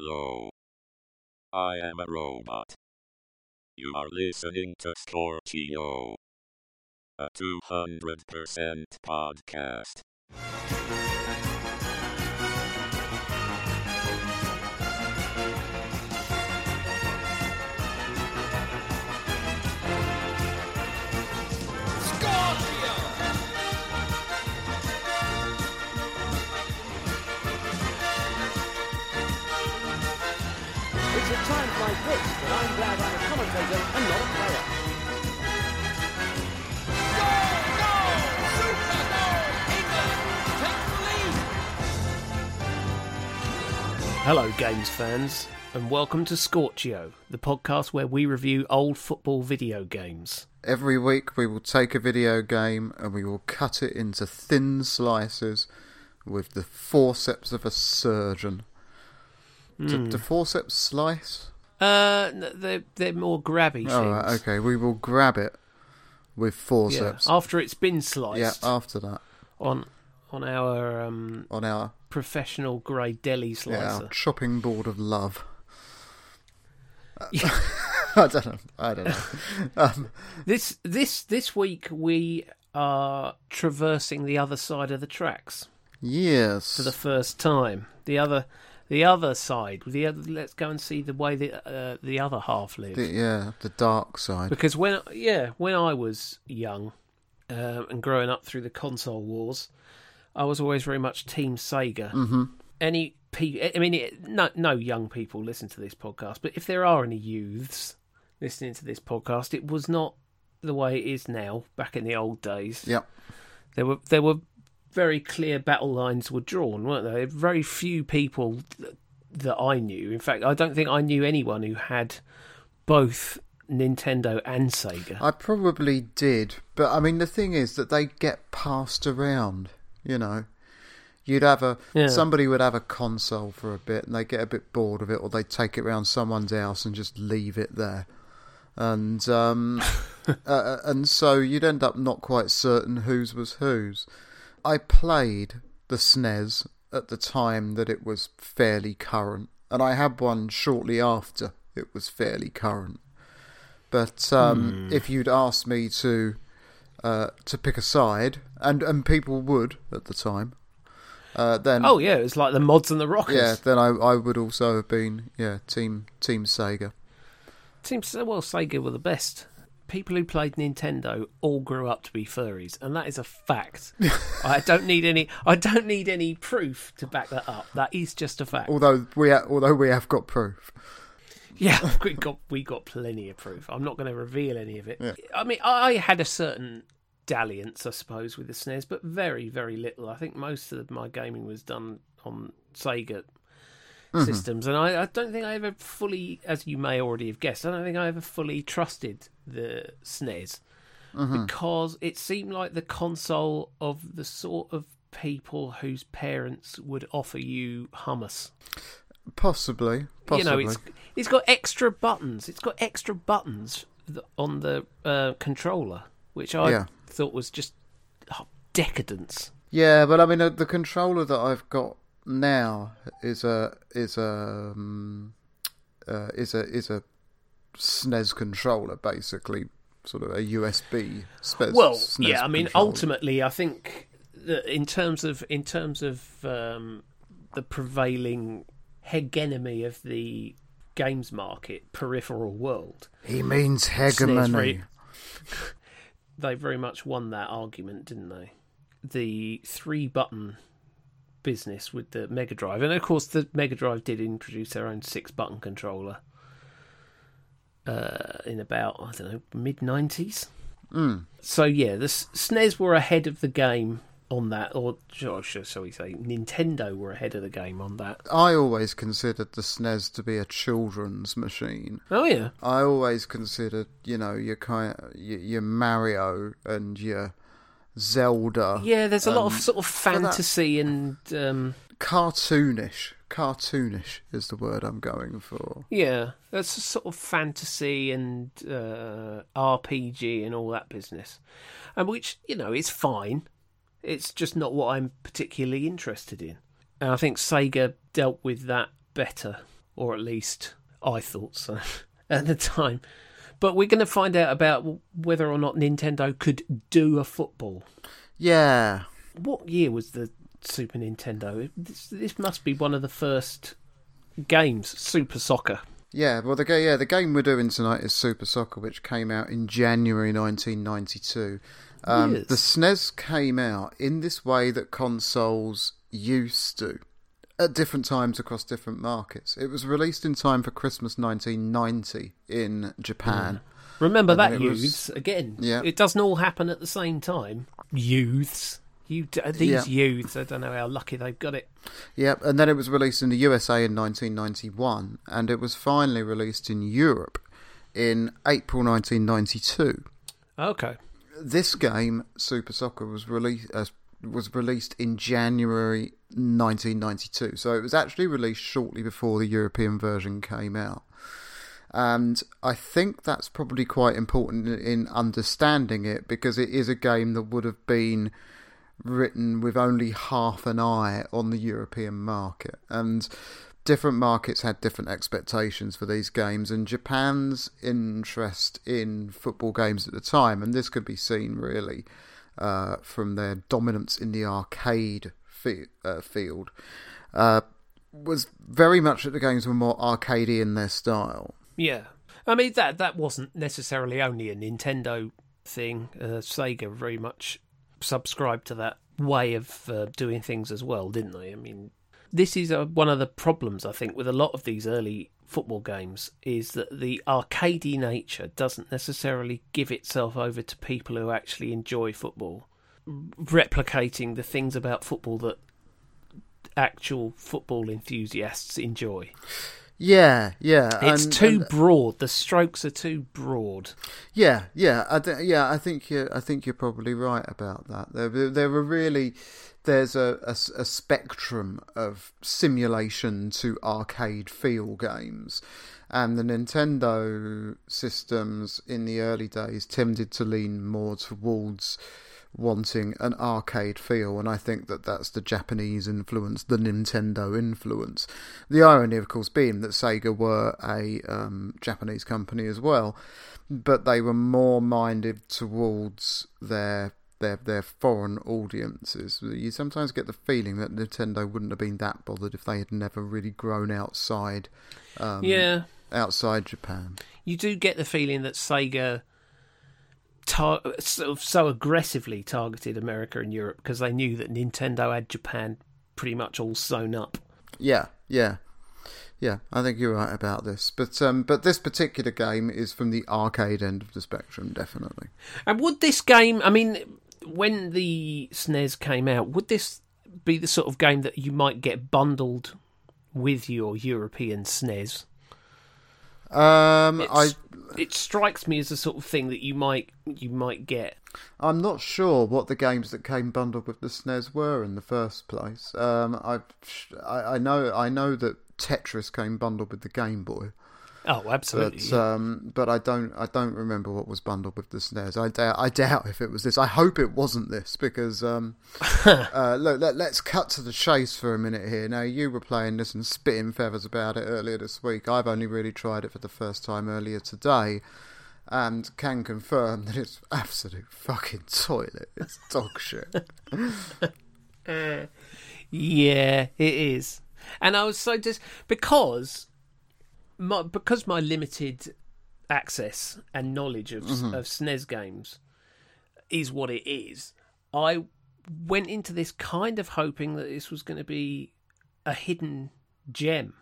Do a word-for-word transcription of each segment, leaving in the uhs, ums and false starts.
Hello. I am a robot. You are listening to Scorchio, a two hundred percent podcast. This, but I'm glad I'm a commentator and not a player. Goal! Goal! Super goal! England takes the lead! Hello, games fans, and welcome to Scorchio, the podcast where we review old football video games. Every week we will take a video game and we will cut it into thin slices with the forceps of a surgeon. Mm. Do, do forceps slice? Uh, they're, they're more grabby things. Oh, right, okay. We will grab it with forceps. Yeah, after it's been sliced. Yeah, after that. On on our um on our professional grade deli slicer. Yeah, our chopping board of love. Yeah. I don't know. I don't know. um, this this this week we are traversing the other side of the tracks. Yes. For the first time. The other. The other side. The other, let's go and see the way the uh, the other half lives. The, yeah, the dark side. Because when yeah, when I was young uh, and growing up through the console wars, I was always very much Team Sega. Mm-hmm. Any pe- I mean, it, no, no young people listen to this podcast, but if there are any youths listening to this podcast, it was not the way it is now. Back in the old days, yep, there were there were. very clear battle lines were drawn, weren't there? Very few people th- that I knew. In fact, I don't think I knew anyone who had both Nintendo and Sega. I probably did, but I mean, the thing is that they get passed around, you know. You'd have a... Yeah. Somebody would have a console for a bit and they get a bit bored of it, or they take it around someone's house and just leave it there. And, um, uh, and so you'd end up not quite certain whose was whose. I played the S N E S at the time that it was fairly current, and I had one shortly after it was fairly current. But um, mm. if you'd asked me to uh, to pick a side, and, and people would at the time, uh, then oh yeah, it's like the mods and the rockers. Yeah, then I, I would also have been yeah team team Sega. Team well, Sega were the best. People who played Nintendo all grew up to be furries, and that is a fact. I don't need any. I don't need any proof to back that up. That is just a fact. Although we, ha- although we have got proof. Yeah, we got we got plenty of proof. I'm not going to reveal any of it. Yeah. I mean, I had a certain dalliance, I suppose, with the S N E S, but very, very little. I think most of my gaming was done on Sega. Mm-hmm. Systems, and I, I don't think I ever fully, as you may already have guessed, I don't think I ever fully trusted the S N E S, mm-hmm. because it seemed like the console of the sort of people whose parents would offer you hummus. Possibly, possibly. You know, it's it's got extra buttons. It's got extra buttons on the uh, controller, which I yeah. thought was just oh, decadence. Yeah, but I mean, the controller that I've got now is a is a um, uh, is a is a S N E S controller, basically, sort of a U S B. Spe- well, S N E S yeah, I mean, controller. Ultimately, I think that in terms of in terms of um, the prevailing hegemony of the games market, peripheral world. He means hegemony. Very, they very much won that argument, didn't they? The three button business with the Mega Drive, and of course the Mega Drive did introduce their own six button controller uh, in about I don't know mid nineties. Mm. So yeah, the S N E S were ahead of the game on that, or shall we say Nintendo were ahead of the game on that. I always considered the S N E S to be a children's machine. Oh yeah, I always considered, you know, your kind of, your Mario and your Zelda. Yeah, there's a um, lot of sort of fantasy and um, cartoonish. Cartoonish is the word I'm going for. Yeah, that's sort of fantasy and uh, R P G and all that business, and which, you know, it's fine. It's just not what I'm particularly interested in, and I think Sega dealt with that better or at least I thought so at the time. But we're going to find out about whether or not Nintendo could do a football. Yeah. What year was the Super Nintendo? This, this must be one of the first games, Super Soccer. Yeah, well, the game, yeah, the game we're doing tonight is Super Soccer, which came out in January nineteen ninety-two. Um, yes. The S N E S came out in this way that consoles used to, at different times across different markets. It was released in time for Christmas nineteen ninety in Japan. Mm. Remember and that, youths, was, again. Yeah. It doesn't all happen at the same time. Youths. You, these yeah. youths, I don't know how lucky they've got it. Yep, and then it was released in the U S A in nineteen ninety-one, and it was finally released in Europe in April nineteen ninety-two. Okay. This game, Super Soccer, was released uh, was released in January nineteen ninety-two, so it was actually released shortly before the European version came out. And I think that's probably quite important in understanding it, because it is a game that would have been written with only half an eye on the European market, and different markets had different expectations for these games and Japan's interest in football games at the time, and this could be seen really uh, from their dominance in the arcade fe- uh, field uh, was very much that the games were more arcadey in their style. Yeah, I mean that that wasn't necessarily only a Nintendo thing. uh, Sega very much subscribed to that way of uh, doing things as well, didn't they? I mean, this is a, one of the problems, I think, with a lot of these early football games, is that the arcadey nature doesn't necessarily give itself over to people who actually enjoy football, replicating the things about football that actual football enthusiasts enjoy. Yeah, yeah. It's and, too and, broad. The strokes are too broad. Yeah, yeah, I th- yeah. I think you're. I think you're probably right about that. There, there are really. There's a, a, a spectrum of simulation to arcade feel games, and the Nintendo systems in the early days tended to lean more towards wanting an arcade feel, and I think that that's the Japanese influence, the Nintendo influence. The irony, of course, being that Sega were a um, Japanese company as well, but they were more minded towards their their their foreign audiences. You sometimes get the feeling that Nintendo wouldn't have been that bothered if they had never really grown outside, um, yeah, outside Japan. You do get the feeling that Sega Tar- so, so aggressively targeted America and Europe because they knew that Nintendo had Japan pretty much all sewn up. Yeah, yeah, yeah. I think you're right about this, but um, but this particular game is from the arcade end of the spectrum, definitely. And would this game? I mean, when the S N E S came out, would this be the sort of game that you might get bundled with your European S N E S? Um, I, it strikes me as the sort of thing that you might you might get. I'm not sure what the games that came bundled with the S N E S were in the first place. Um, I I know I know that Tetris came bundled with the Game Boy. Oh, absolutely. But, yeah. um, but I don't I don't remember what was bundled with the S N E S. I doubt I doubt if it was this. I hope it wasn't this, because um, uh, look, let, let's cut to the chase for a minute here. Now, you were playing this and spitting feathers about it earlier this week. I've only really tried it for the first time earlier today, and can confirm that it's absolute fucking toilet. It's dog shit. uh, yeah, it is. And I was so just because. My, because my limited access and knowledge of, mm-hmm. of S N E S games is what it is, I went into this kind of hoping that this was going to be a hidden gem,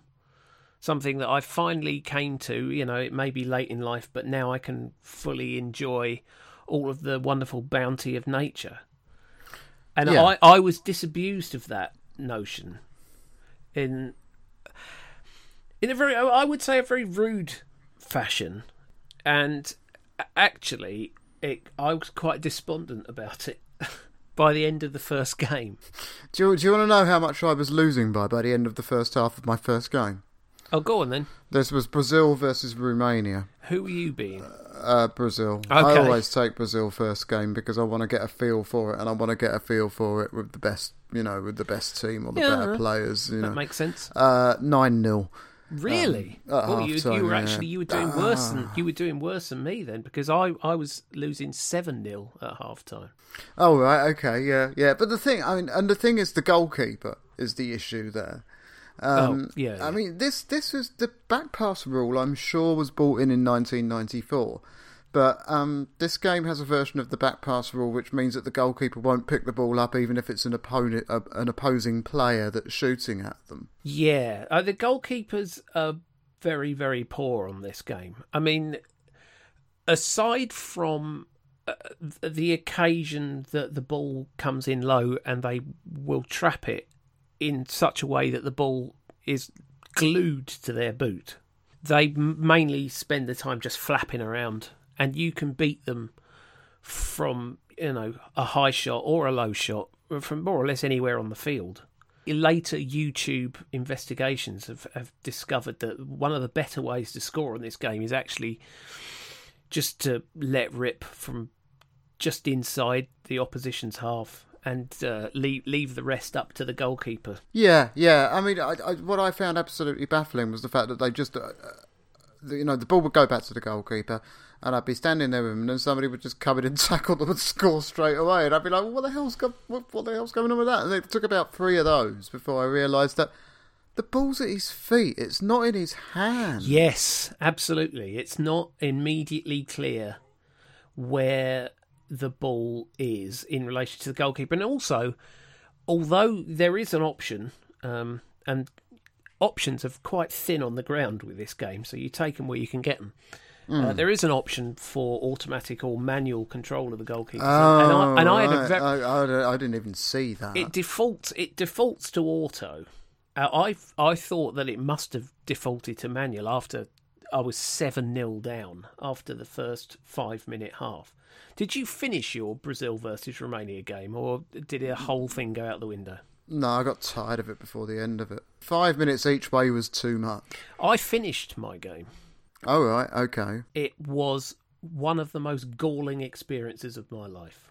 something that I finally came to. You know, it may be late in life, but now I can fully enjoy all of the wonderful bounty of nature. And yeah. I, I was disabused of that notion in... In a very, I would say, a very rude fashion, and actually, it, I was quite despondent about it by the end of the first game. Do you, do you want to know how much I was losing by by the end of the first half of my first game? Oh, go on then. This was Brazil versus Romania. Who were you being? Uh, Brazil. Okay. I always take Brazil first game because I want to get a feel for it, and I want to get a feel for it with the best, you know, with the best team or the yeah, better players. You that know. Makes sense. Nine nil. Really? Um, oh, you, time, you were yeah. actually you were doing ah. worse than you were doing worse than me then, because I, I was losing seven nil at half time. Oh right, okay, yeah, yeah. But the thing, I mean, and the thing is, the goalkeeper is the issue there. Um, oh, yeah. I yeah. mean, this this was the back pass rule. I'm sure was brought in in nineteen ninety-four, but um, this game has a version of the back pass rule, which means that the goalkeeper won't pick the ball up, even if it's an opponent, uh, an opposing player that's shooting at them. Yeah, uh, the goalkeepers are very, very poor on this game. I mean, aside from uh, the occasion that the ball comes in low and they will trap it in such a way that the ball is glued to their boot, they mainly spend the time just flapping around, and you can beat them from, you know, a high shot or a low shot, from more or less anywhere on the field. Later YouTube investigations have, have discovered that one of the better ways to score on this game is actually just to let rip from just inside the opposition's half and uh, leave leave the rest up to the goalkeeper. Yeah, yeah. I mean, I, I, what I found absolutely baffling was the fact that they just, uh, you know, the ball would go back to the goalkeeper, and I'd be standing there with him, and somebody would just come in and tackle them and score straight away. And I'd be like, well, what the hell's go- what, what the hell's going on with that? And it took about three of those before I realised that the ball's at his feet. It's not in his hand. Yes, absolutely. It's not immediately clear where the ball is in relation to the goalkeeper. And also, although there is an option, um, and options are quite thin on the ground with this game, so you take them where you can get them. Mm. Uh, there is an option for automatic or manual control of the goalkeeper, oh, and, I, and I, had a very, I, I, I didn't even see that. It defaults. It defaults to auto. Uh, I I thought that it must have defaulted to manual after I was seven nil down after the first five minute half. Did you finish your Brazil versus Romania game, or did the whole thing go out the window? No, I got tired of it before the end of it. Five minutes each way was too much. I finished my game. Oh, right, okay. It was one of the most galling experiences of my life.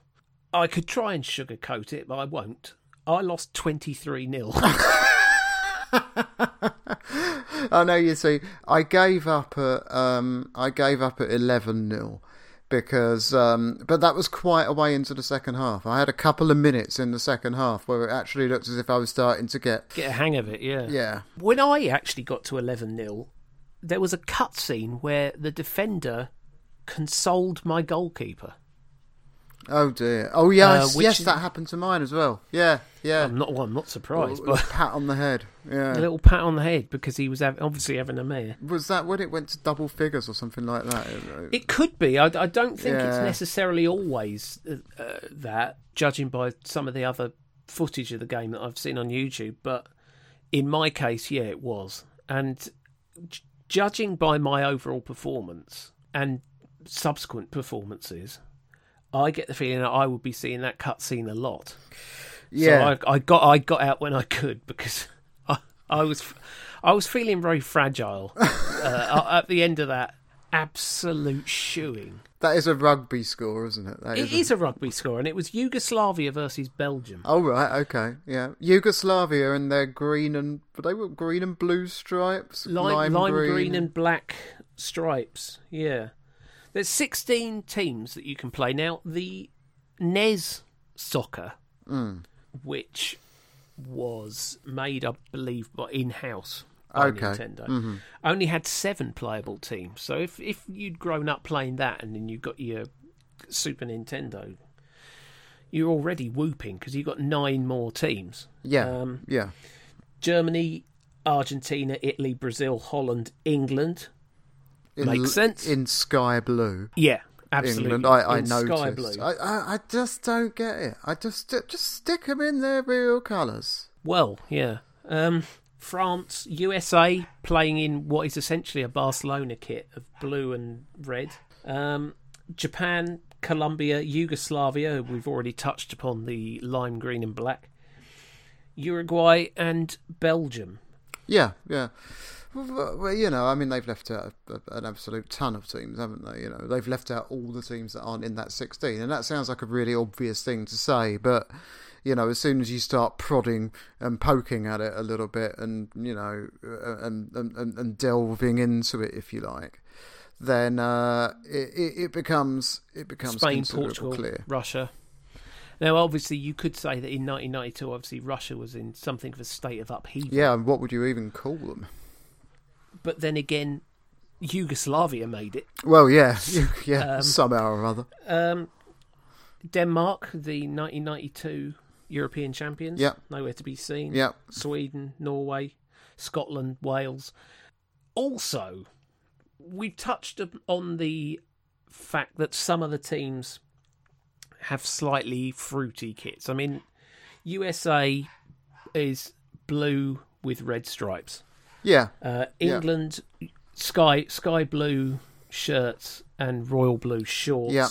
I could try and sugarcoat it, but I won't. I lost twenty-three nil. I know, you see, I gave up at um, I gave up at eleven nil because, um, but that was quite a way into the second half. I had a couple of minutes in the second half where it actually looked as if I was starting to get get a hang of it. Yeah, yeah. When I actually got to eleven nil. There was a cutscene where the defender consoled my goalkeeper. Oh dear! Oh yes, uh, yes, is... that happened to mine as well. Yeah, yeah. I'm not, well, I'm not surprised. A but... pat on the head. Yeah, a little pat on the head because he was ha- obviously having a mare. Was that when it went to double figures or something like that? It could be. I, I don't think yeah. it's necessarily always uh, that, judging by some of the other footage of the game that I've seen on YouTube. But in my case, yeah, it was. And J- Judging by my overall performance and subsequent performances, I get the feeling that I would be seeing that cutscene a lot. Yeah, so I, I got I got out when I could because I, I was I was feeling very fragile uh, at the end of that absolute shooing. That is a rugby score, isn't it? That it is a rugby score, and it was Yugoslavia versus Belgium. Oh right, okay, yeah. Yugoslavia and their green and they were green and blue stripes, lime, lime, lime green. green and black stripes. Yeah, there's sixteen teams that you can play now. The S N E S Soccer, mm. which was made, I believe, by in-house. Okay. Nintendo mm-hmm. only had seven playable teams, so if if you'd grown up playing that and then you got your Super Nintendo, you're already whooping because you've got nine more teams. Yeah, um, yeah. Germany, Argentina, Italy, Brazil, Holland, England. In, Makes sense in sky blue. Yeah, absolutely. England, I, I noticed. I, I I just don't get it. I just just stick them in their real colours. Well, yeah. Um. France, U S A, playing in what is essentially a Barcelona kit of blue and red. Um, Japan, Colombia, Yugoslavia, we've already touched upon the lime green and black. Uruguay and Belgium. Yeah, yeah. Well, you know, I mean, they've left out an absolute ton of teams, haven't they? You know, they've left out all the teams that aren't in that sixteen, and that sounds like a really obvious thing to say, but you know, as soon as you start prodding and poking at it a little bit, and you know, and and, and delving into it, if you like, then uh, it it becomes it becomes Spain, Portugal, clear. Russia. Now, obviously, you could say that in nineteen ninety-two, obviously, Russia was in something of a state of upheaval. Yeah, and what would you even call them? But then again, Yugoslavia made it. Well, yeah, yeah, um, somehow or other. Um, Denmark, the nineteen ninety-two European champions. Yeah. Nowhere to be seen. Yeah. Sweden, Norway, Scotland, Wales. Also, we touched on the fact that some of the teams have slightly fruity kits. I mean, U S A is blue with red stripes. Yeah. Uh, England, yeah. sky sky blue shirts and royal blue shorts. Yeah.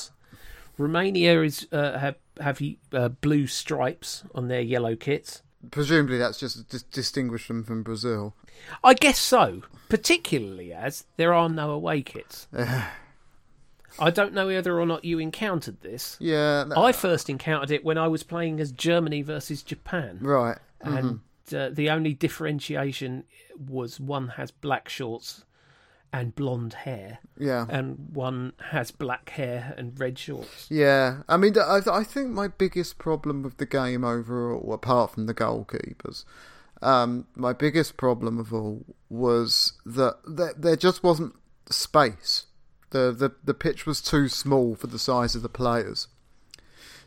Romania is uh, have have uh, blue stripes on their yellow kits. Presumably, that's just to distinguish them from Brazil. I guess so. Particularly as there are no away kits. I don't know whether or not you encountered this. Yeah. No. I first encountered it when I was playing as Germany versus Japan. Right. And mm-hmm. uh, the only differentiation was one has black shorts and blonde hair. Yeah. And one has black hair and red shorts. Yeah. I mean, I, I think my biggest problem with the game overall, apart from the goalkeepers, um, my biggest problem of all was that there just wasn't space. The, the the pitch was too small for the size of the players.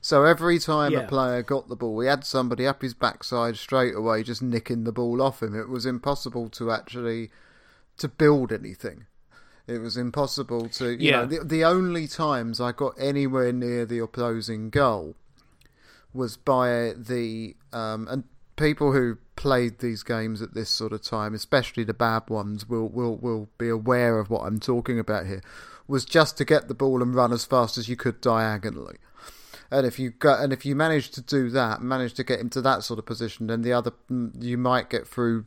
So every time yeah. a player got the ball, he had somebody up his backside straight away just nicking the ball off him. It was impossible to actually to build anything. It was impossible to... You yeah. know, the, the only times I got anywhere near the opposing goal was by the... Um, and people who played these games at this sort of time, especially the bad ones, will will will be aware of what I'm talking about here, was just to get the ball and run as fast as you could diagonally. And if you got, and if you manage to do that, manage to get into that sort of position, then the other, you might get through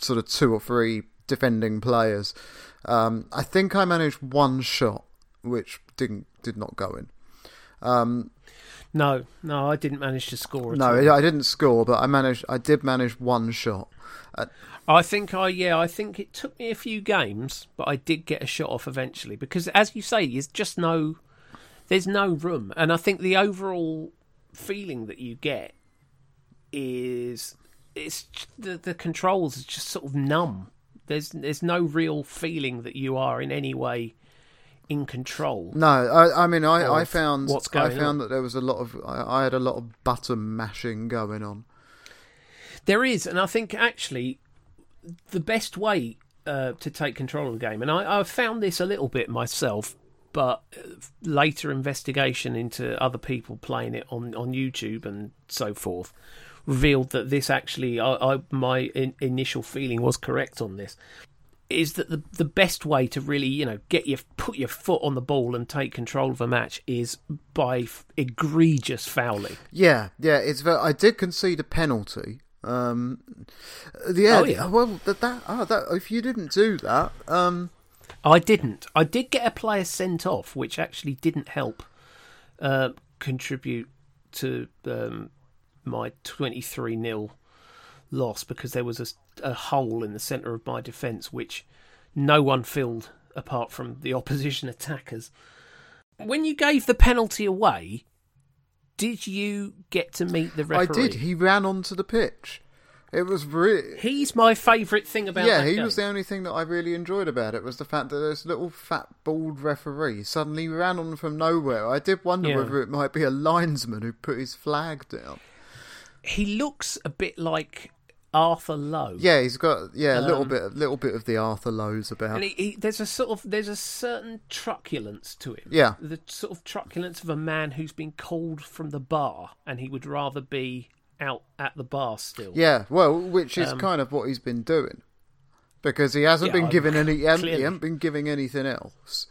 sort of two or three defending players. Um, I think I managed one shot, which didn't did not go in. Um, no, no, I didn't manage to score. At no, all. I didn't score, but I managed. I did manage one shot. Uh, I think I, yeah, I think it took me a few games, but I did get a shot off eventually because, as you say, there's just no, there's no room, and I think the overall feeling that you get is it's the the controls are just sort of numb. There's there's no real feeling that you are in any way in control. No, I, I mean, I, I found what's going I found on. that there was a lot of I, I had a lot of button mashing going on. There is, and I think actually the best way uh, to take control of the game, and I, I found this a little bit myself, but later investigation into other people playing it on, on YouTube and so forth revealed that this actually, I, I my in, initial feeling was correct on this. Is that the the best way to really, you know, get your put your foot on the ball and take control of a match is by f- egregious fouling. Yeah, yeah. It's very, I did concede a penalty. Um, yeah. Oh, yeah. Well, that that, oh, that if you didn't do that, um, I didn't. I did get a player sent off, which actually didn't help uh, contribute to um, my twenty-three nil loss because there was a. a hole in the centre of my defence which no one filled apart from the opposition attackers. When you gave the penalty away, did you get to meet the referee? I did. He ran onto the pitch. It was really... He's my favourite thing about yeah, that Yeah, he game. was the only thing that I really enjoyed about it, was the fact that this little fat, bald referee suddenly ran on from nowhere. I did wonder yeah. whether it might be a linesman who put his flag down. He looks a bit like... Arthur Lowe. Yeah, he's got yeah a little um, bit, a little bit of the Arthur Lowe's about. And he, he, there's a sort of there's a certain truculence to him. Yeah, the sort of truculence of a man who's been called from the bar, and he would rather be out at the bar still. Yeah, well, which is um, kind of what he's been doing, because he hasn't yeah, been given any, he hasn't been giving anything else.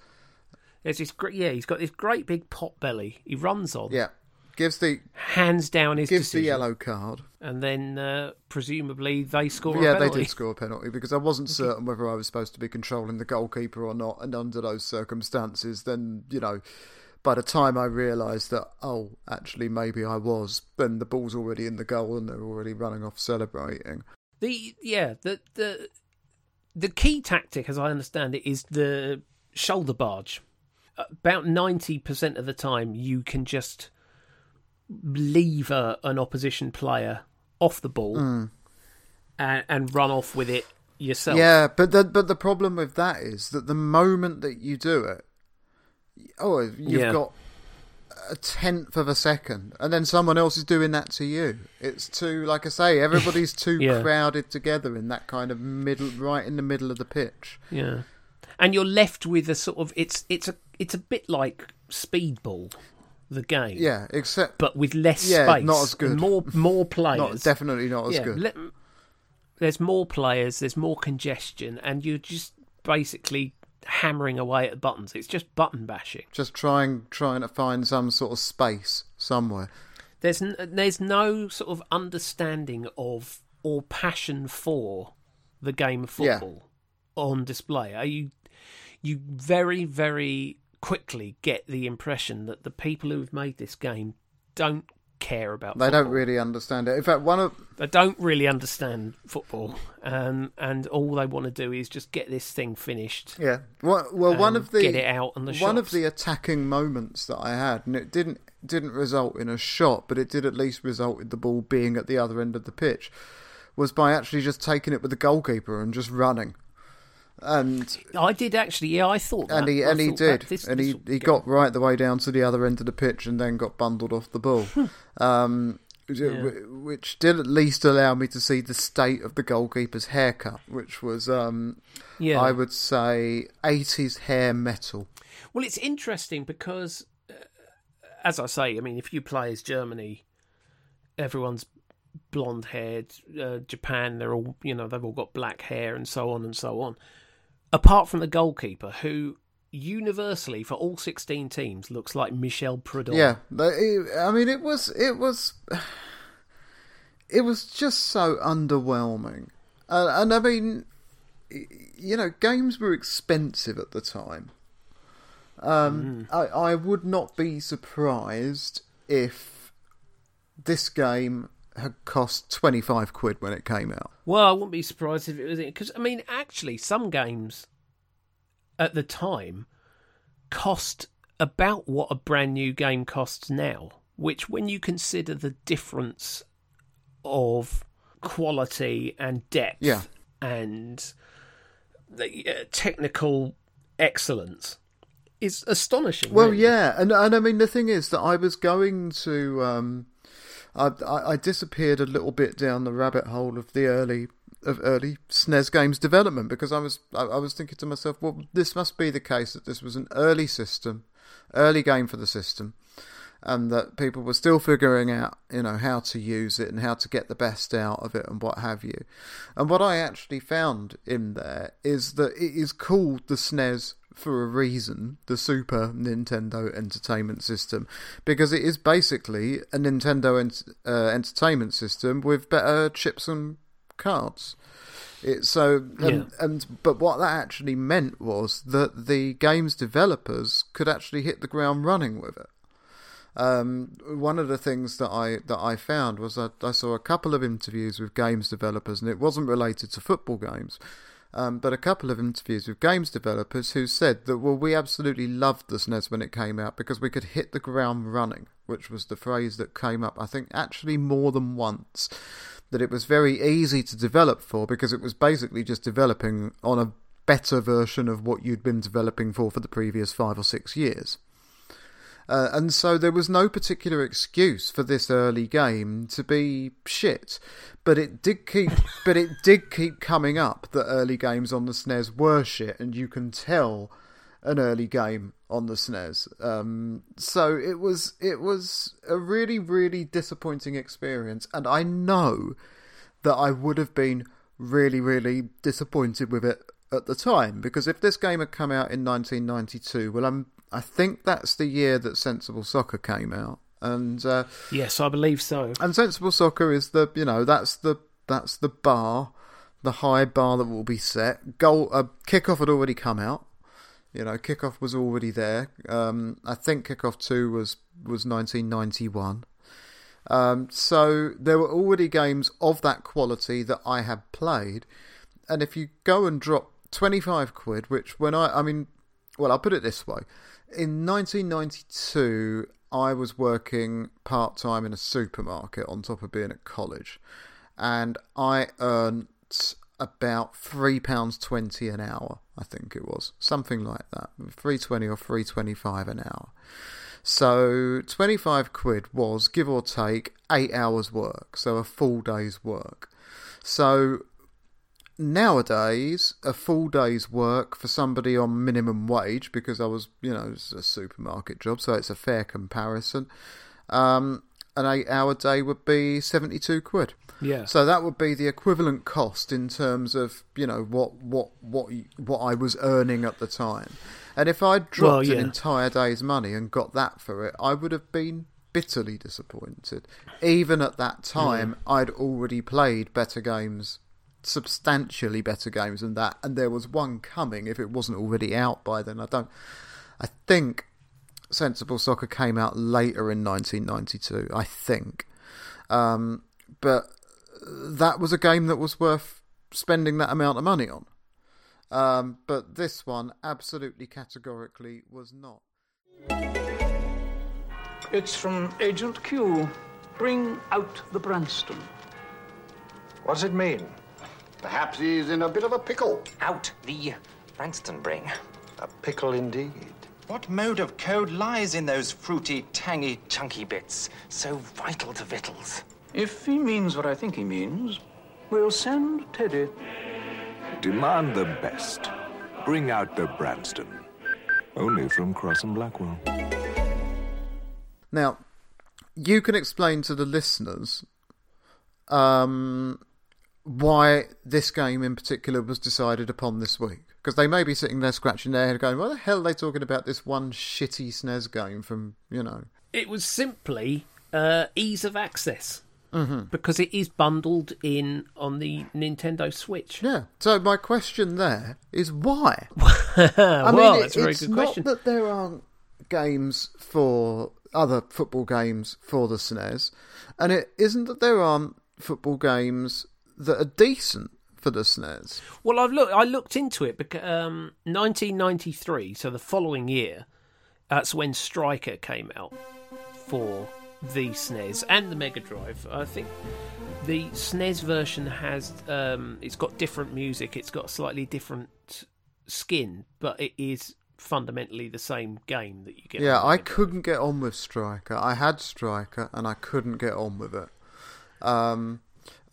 There's this great, yeah, he's got this great big pot belly. He runs on. Yeah. Gives the hands down his gives decision. the yellow card, and then uh, presumably they score. Yeah, a penalty. They did score a penalty because I wasn't certain whether I was supposed to be controlling the goalkeeper or not, and under those circumstances, then you know, by the time I realised that, oh, actually maybe I was, then the ball's already in the goal and they're already running off celebrating. The yeah, the the the key tactic, as I understand it, is the shoulder barge. About ninety percent of the time, you can just lever an opposition player off the ball mm. and, and run off with it yourself. Yeah, but the, but the problem with that is that the moment that you do it, oh, you've yeah. got a tenth of a second, and then someone else is doing that to you. It's too, like I say, everybody's too yeah. crowded together in that kind of middle, right in the middle of the pitch. Yeah. And you're left with a sort of, it's it's a it's a bit like Speedball, the game. Yeah, except but with less yeah, space. Not as good. More more players. Not, definitely not as yeah, good. Le- there's more players. There's more congestion, and you're just basically hammering away at buttons. It's just button bashing. Just trying trying to find some sort of space somewhere. There's n- there's no sort of understanding of or passion for the game of football yeah. on display. Are you? You very, very quickly get the impression that the people who've made this game don't care about they football. They don't really understand it. In fact, one of... They don't really understand football, um, and all they want to do is just get this thing finished. Yeah. Well, well one of the... Get it out on the shots. One of the attacking moments that I had, and it didn't didn't result in a shot, but it did at least result in the ball being at the other end of the pitch, was by actually just taking it with the goalkeeper and just running. And I did actually, yeah, I thought that. And he, and he did. That, this, and he, he got right the way down to the other end of the pitch and then got bundled off the ball, um, yeah. which did at least allow me to see the state of the goalkeeper's haircut, which was, um, yeah. I would say, eighties hair metal. Well, it's interesting because, uh, as I say, I mean, if you play as Germany, everyone's blonde-haired, uh, Japan, they're all, you know, they've all got black hair and so on and so on. Apart from the goalkeeper, who universally for all sixteen teams looks like Michel Pradon. Yeah, I mean, it was, it was, it was just so underwhelming. Uh, and I mean, you know, games were expensive at the time. Um, mm. I, I would not be surprised if this game had cost twenty-five quid when it came out. Well, I wouldn't be surprised if it was... Because, I mean, actually, some games at the time cost about what a brand new game costs now, which, when you consider the difference of quality and depth yeah. and the, uh, technical excellence, is astonishing. Well, really. yeah. And, and, I mean, the thing is that I was going to... Um, I, I disappeared a little bit down the rabbit hole of the early of early S N E S games development because I was I was thinking to myself, well, this must be the case that this was an early system, early game for the system, and that people were still figuring out, you know, how to use it and how to get the best out of it and what have you. And what I actually found in there is that it is called the S N E S for a reason, the Super Nintendo Entertainment System, because it is basically a Nintendo ent- uh, Entertainment System with better chips and cards. It, so, and, yeah. and but what that actually meant was that the game's developers could actually hit the ground running with it. Um, one of the things that I that I found was that I saw a couple of interviews with games developers, and it wasn't related to football games. Um, but a couple of interviews with games developers who said that, well, we absolutely loved the S N E S when it came out because we could hit the ground running, which was the phrase that came up, I think, actually more than once, that it was very easy to develop for because it was basically just developing on a better version of what you'd been developing for for the previous five or six years. Uh, and so there was no particular excuse for this early game to be shit, but it did keep, but it did keep coming up that early games on the S N E S were shit, and you can tell an early game on the S N E S. Um, so it was, it was a really, really disappointing experience, and I know that I would have been really, really disappointed with it at the time because if this game had come out in nineteen ninety-two, well, I'm. I think that's the year that Sensible Soccer came out, and uh, yes, I believe so. And Sensible Soccer is the, you know, that's the that's the bar, the high bar that will be set. Goal, uh, Kickoff had already come out, You know, Kickoff was already there. Um, I think Kickoff two was, was nineteen ninety-one. Um, so there were already games of that quality that I had played. And if you go and drop twenty-five quid, which when I... I mean, well, I'll put it this way. In nineteen ninety-two, I was working part-time in a supermarket on top of being at college. And I earned about three pounds twenty an hour, I think it was. Something like that. three twenty or three twenty-five an hour. So twenty-five quid was, give or take, eight hours work. So a full day's work. So nowadays, a full day's work for somebody on minimum wage, because I was, you know, it's a supermarket job, so it's a fair comparison. Um, an eight-hour day would be seventy-two quid. Yeah. So that would be the equivalent cost in terms of, you know, what what what what I was earning at the time. And if I dropped well, yeah. an entire day's money and got that for it, I would have been bitterly disappointed. Even at that time, mm. I'd already played better games, substantially better games than that, and there was one coming if it wasn't already out by then. I don't... I think Sensible Soccer came out later in nineteen ninety-two, I think. Um, but that was a game that was worth spending that amount of money on. Um, but this one absolutely categorically was not. It's from Agent Q. Bring out the Branston. What's it mean? Perhaps he's in a bit of a pickle. Out the Branston bring. A pickle indeed. What mode of code lies in those fruity, tangy, chunky bits, so vital to victuals? If he means what I think he means, we'll send Teddy. Demand the best. Bring out the Branston. Only from Cross and Blackwell. Now, you can explain to the listeners um, why this game in particular was decided upon this week. Because they may be sitting there scratching their head going, why the hell are they talking about this one shitty S N E S game from, you know... It was simply uh, ease of access. Mm-hmm. Because it is bundled in on the Nintendo Switch. Yeah. So my question there is why? I well, mean, it, that's a very good question. It's not that there aren't games for other football games for the S N E S, and it isn't that there aren't football games that are decent for the S N E S. Well, I've looked. I looked into it because um, nineteen ninety-three, so the following year, that's when Striker came out for the S N E S and the Mega Drive. I think the S N E S version has um, it's got different music, it's got a slightly different skin, but it is fundamentally the same game that you get. Yeah, I couldn't get on with Striker. I had Striker and I couldn't get on with it. Um,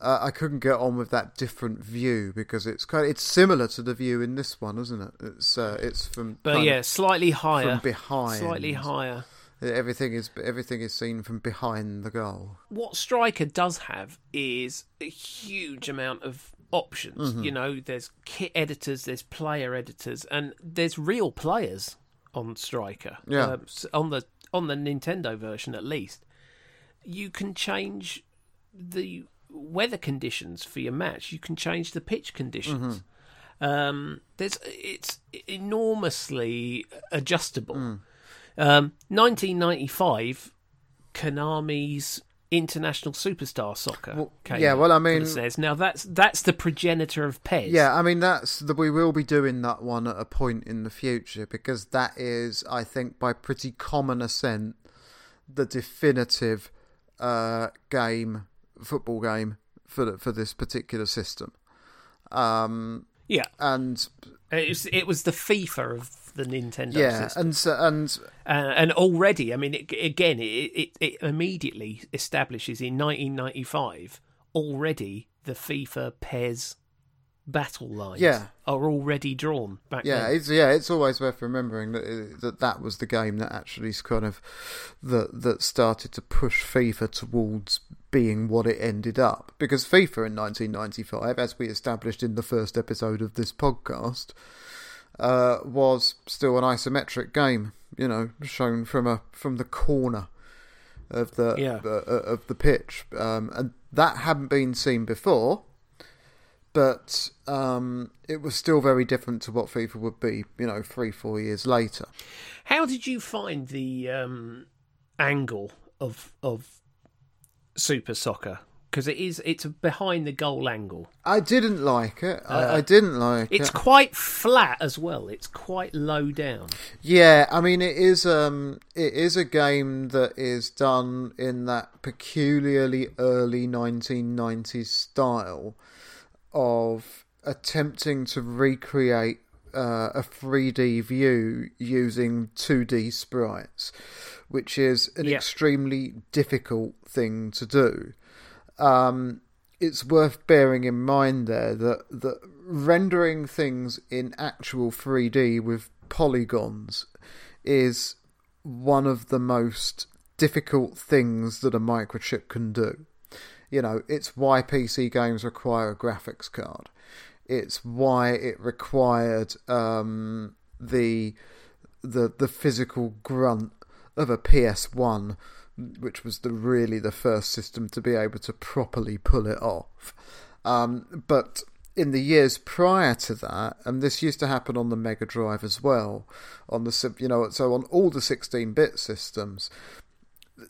uh, I couldn't get on with that different view because it's kind of, it's similar to the view in this one, isn't it? It's uh, it's from but yeah, slightly higher, from behind, slightly higher. Everything is everything is seen from behind the goal. What Striker does have is a huge amount of options. Mm-hmm. You know, there's kit editors, there's player editors, and there's real players on Striker. Yeah. Uh, on the on the Nintendo version, at least, you can change the weather conditions for your match. You can change the pitch conditions. Mm-hmm. Um, there's it's enormously adjustable. Mm. Um, nineteen ninety-five, Konami's International Superstar Soccer. Well, came yeah, well, I mean, says now that's that's the progenitor of P E S. Yeah, I mean that's the, we will be doing that one at a point in the future because that is, I think, by pretty common assent, the definitive uh, game, football game for the, for this particular system. Um, yeah, and it was, it was the FIFA of the Nintendo yeah, system. and so, and uh, and already, I mean, it, again, it, it it immediately establishes in nineteen ninety-five already the FIFA P E S battle lines yeah. are already drawn back yeah, then. It's, yeah, it's always worth remembering that, that that was the game that actually kind of that that started to push FIFA towards being what it ended up, because FIFA in nineteen ninety-five, as we established in the first episode of this podcast, Uh, was still an isometric game, you know, shown from a from the corner of the yeah. uh, of the pitch, um, and that hadn't been seen before but um, it was still very different to what FIFA would be, you know, three, four years later. How did you find the um, angle of of Super Soccer? Because it is, it's a behind the goal angle. I didn't like it. I, uh, I didn't like it's it. It's quite flat as well. It's quite low down. Yeah, I mean, it is um, it is a game that is done in that peculiarly early nineteen nineties style of attempting to recreate uh, a three D view using two D sprites, which is an yeah. extremely difficult thing to do. Um, it's worth bearing in mind there that, that rendering things in actual three D with polygons is one of the most difficult things that a microchip can do. You know, it's why P C games require a graphics card. It's why it required um, the the the physical grunt of a P S one, which was the really the first system to be able to properly pull it off. Um, but in the years prior to that, and this used to happen on the Mega Drive as well, on the you know so on all the sixteen-bit systems,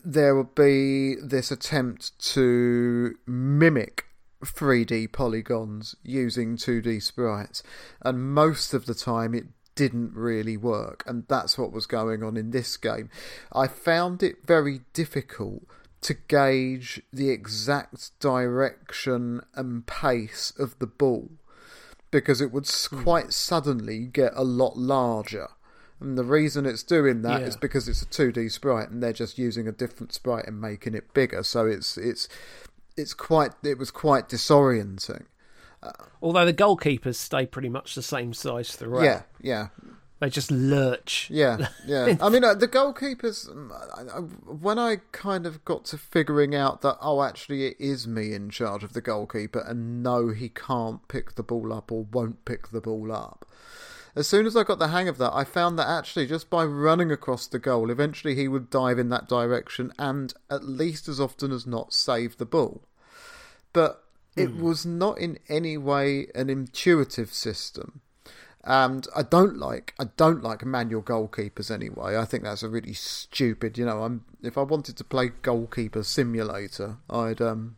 there would be this attempt to mimic three D polygons using two D sprites, and most of the time it didn't really work, and that's what was going on in this game. I found it very difficult to gauge the exact direction and pace of the ball, because it would mm. quite suddenly get a lot larger, and the reason it's doing that yeah. is because it's a two D sprite, and they're just using a different sprite and making it bigger. So it's it's it's quite it was quite disorienting. Although the goalkeepers stay pretty much the same size throughout. Yeah, yeah. They just lurch. Yeah, yeah. I mean, the goalkeepers, when I kind of got to figuring out that, oh, actually it is me in charge of the goalkeeper, and no, he can't pick the ball up or won't pick the ball up. As soon as I got the hang of that, I found that actually just by running across the goal, eventually he would dive in that direction and at least as often as not save the ball. But it was not in any way an intuitive system, and I don't like I don't like manual goalkeepers anyway. I think that's a really stupid. You know, I'm if I wanted to play Goalkeeper Simulator, I'd um,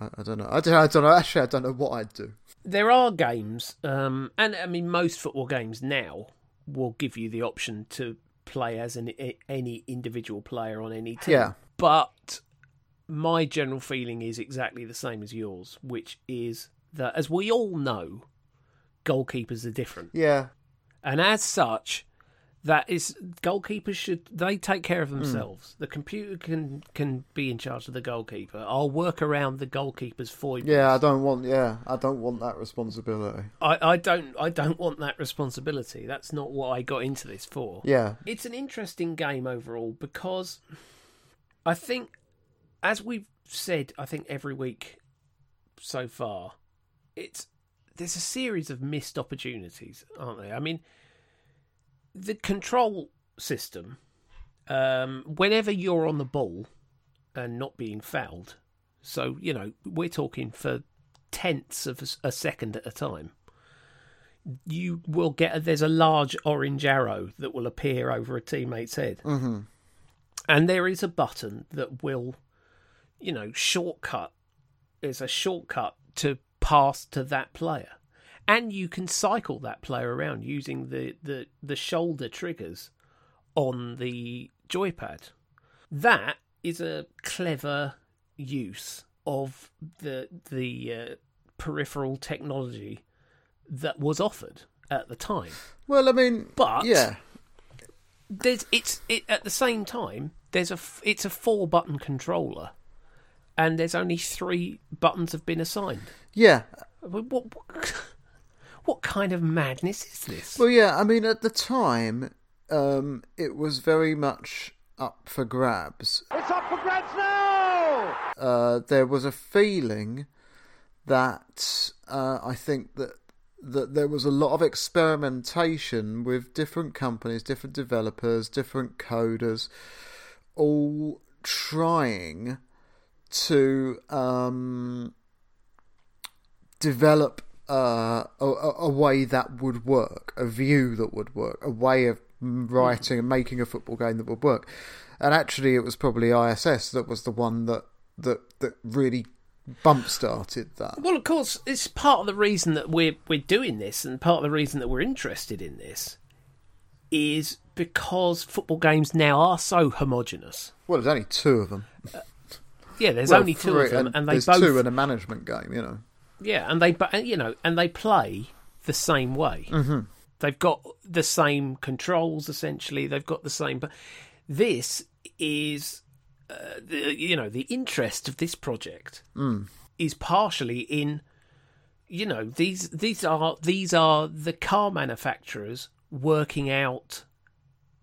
I, I don't know, I don't, I don't know. Actually, I don't know what I'd do. There are games, um, and I mean most football games now will give you the option to play as an any individual player on any team. Yeah, but my general feeling is exactly the same as yours, which is that, as we all know, goalkeepers are different. Yeah. And as such, that is, goalkeepers should, they take care of themselves. Mm. The computer can, can be in charge of the goalkeeper. I'll work around the goalkeeper's foibles. Yeah, I don't want, yeah, I don't want that responsibility. I, I don't, I don't want that responsibility. That's not what I got into this for. Yeah. It's an interesting game overall, because I think, as we've said, I think every week so far, it's there's a series of missed opportunities, aren't there? I mean, the control system, um, whenever you're on the ball and not being fouled, so, you know, we're talking for tenths of a second at a time, you will get, a, there's a large orange arrow that will appear over a teammate's head. Mm-hmm. And there is a button that will, you know, shortcut is a shortcut to pass to that player, and you can cycle that player around using the, the, the shoulder triggers on the joypad. That is a clever use of the the uh, peripheral technology that was offered at the time. Well, I mean, but yeah, there's it's it at the same time there's a it's a four button controller. And there's only three buttons have been assigned. Yeah. What, what, what kind of madness is this? Well, yeah, I mean, at the time, um, it was very much up for grabs. It's up for grabs now! Uh, there was a feeling that uh, I think that, that there was a lot of experimentation with different companies, different developers, different coders, all trying to um, develop uh, a, a way that would work, a view that would work, a way of writing and making a football game that would work. And actually, it was probably I S S that was the one that that, that really bump started that. Well, of course, it's part of the reason that we're we're doing this, and part of the reason that we're interested in this is because football games now are so homogenous. Well, there's only two of them. Uh, yeah, there's well, only two three, of them, and, and they there's both, two in a management game, you know. Yeah, and they, you know, and they play the same way. Mm-hmm. They've got the same controls, essentially. They've got the same. But this is, uh, the, you know, the interest of this project mm. is partially in, you know, these these are these are the car manufacturers working out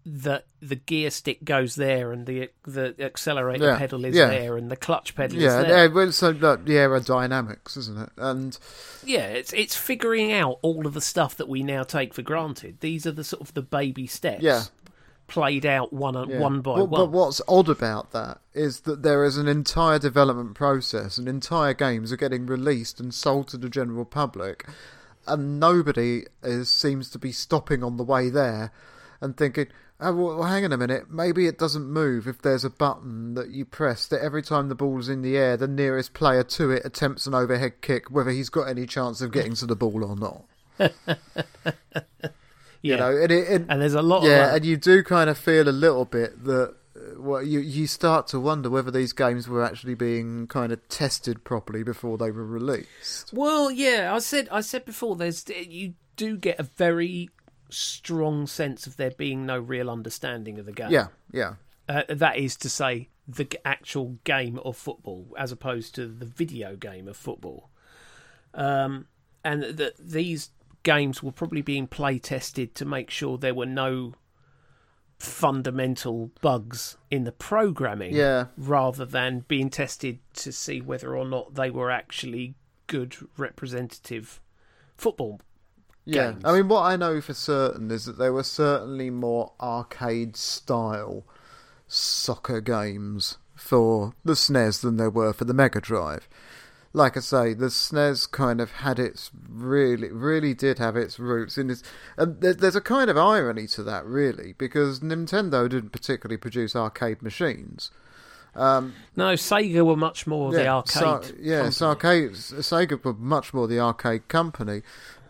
that the gear stick goes there and the the accelerator yeah. pedal is yeah. there and the clutch pedal yeah. is there. Yeah, well, so like, the aerodynamics, isn't it? And yeah, it's it's figuring out all of the stuff that we now take for granted. These are the sort of the baby steps. Yeah. Played out one yeah. one by well, one. But what's odd about that is that there is an entire development process, and entire games are getting released and sold to the general public, and nobody is, seems to be stopping on the way there and thinking, oh, well, hang on a minute, maybe it doesn't move if there's a button that you press that every time the ball's in the air, the nearest player to it attempts an overhead kick, whether he's got any chance of getting to the ball or not. You yeah. know, and, it, and, and there's a lot. Yeah, of that. And you do kind of feel a little bit that well, you you start to wonder whether these games were actually being kind of tested properly before they were released. Well, yeah, I said I said before, there's you do get a very strong sense of there being no real understanding of the game. Yeah, yeah. Uh, that is to say, the actual game of football, as opposed to the video game of football, um, and that these games were probably being play tested to make sure there were no fundamental bugs in the programming yeah. rather than being tested to see whether or not they were actually good representative football yeah. games. I mean, what I know for certain is that there were certainly more arcade style soccer games for the S N E S than there were for the Mega Drive. Like I say, the S N E S kind of had its really, really did have its roots in this. And there's a kind of irony to that, really, because Nintendo didn't particularly produce arcade machines. Um, no, Sega were much more yeah, the arcade. Sa- yeah, arcade, Sega were much more the arcade company.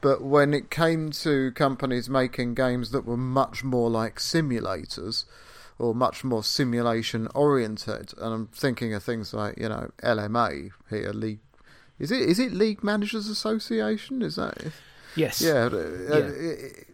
But when it came to companies making games that were much more like simulators, or much more simulation-oriented, and I'm thinking of things like, you know, L M A here, League. Is it is it League Managers Association? Is that? Yes. Yeah. yeah. Uh, it,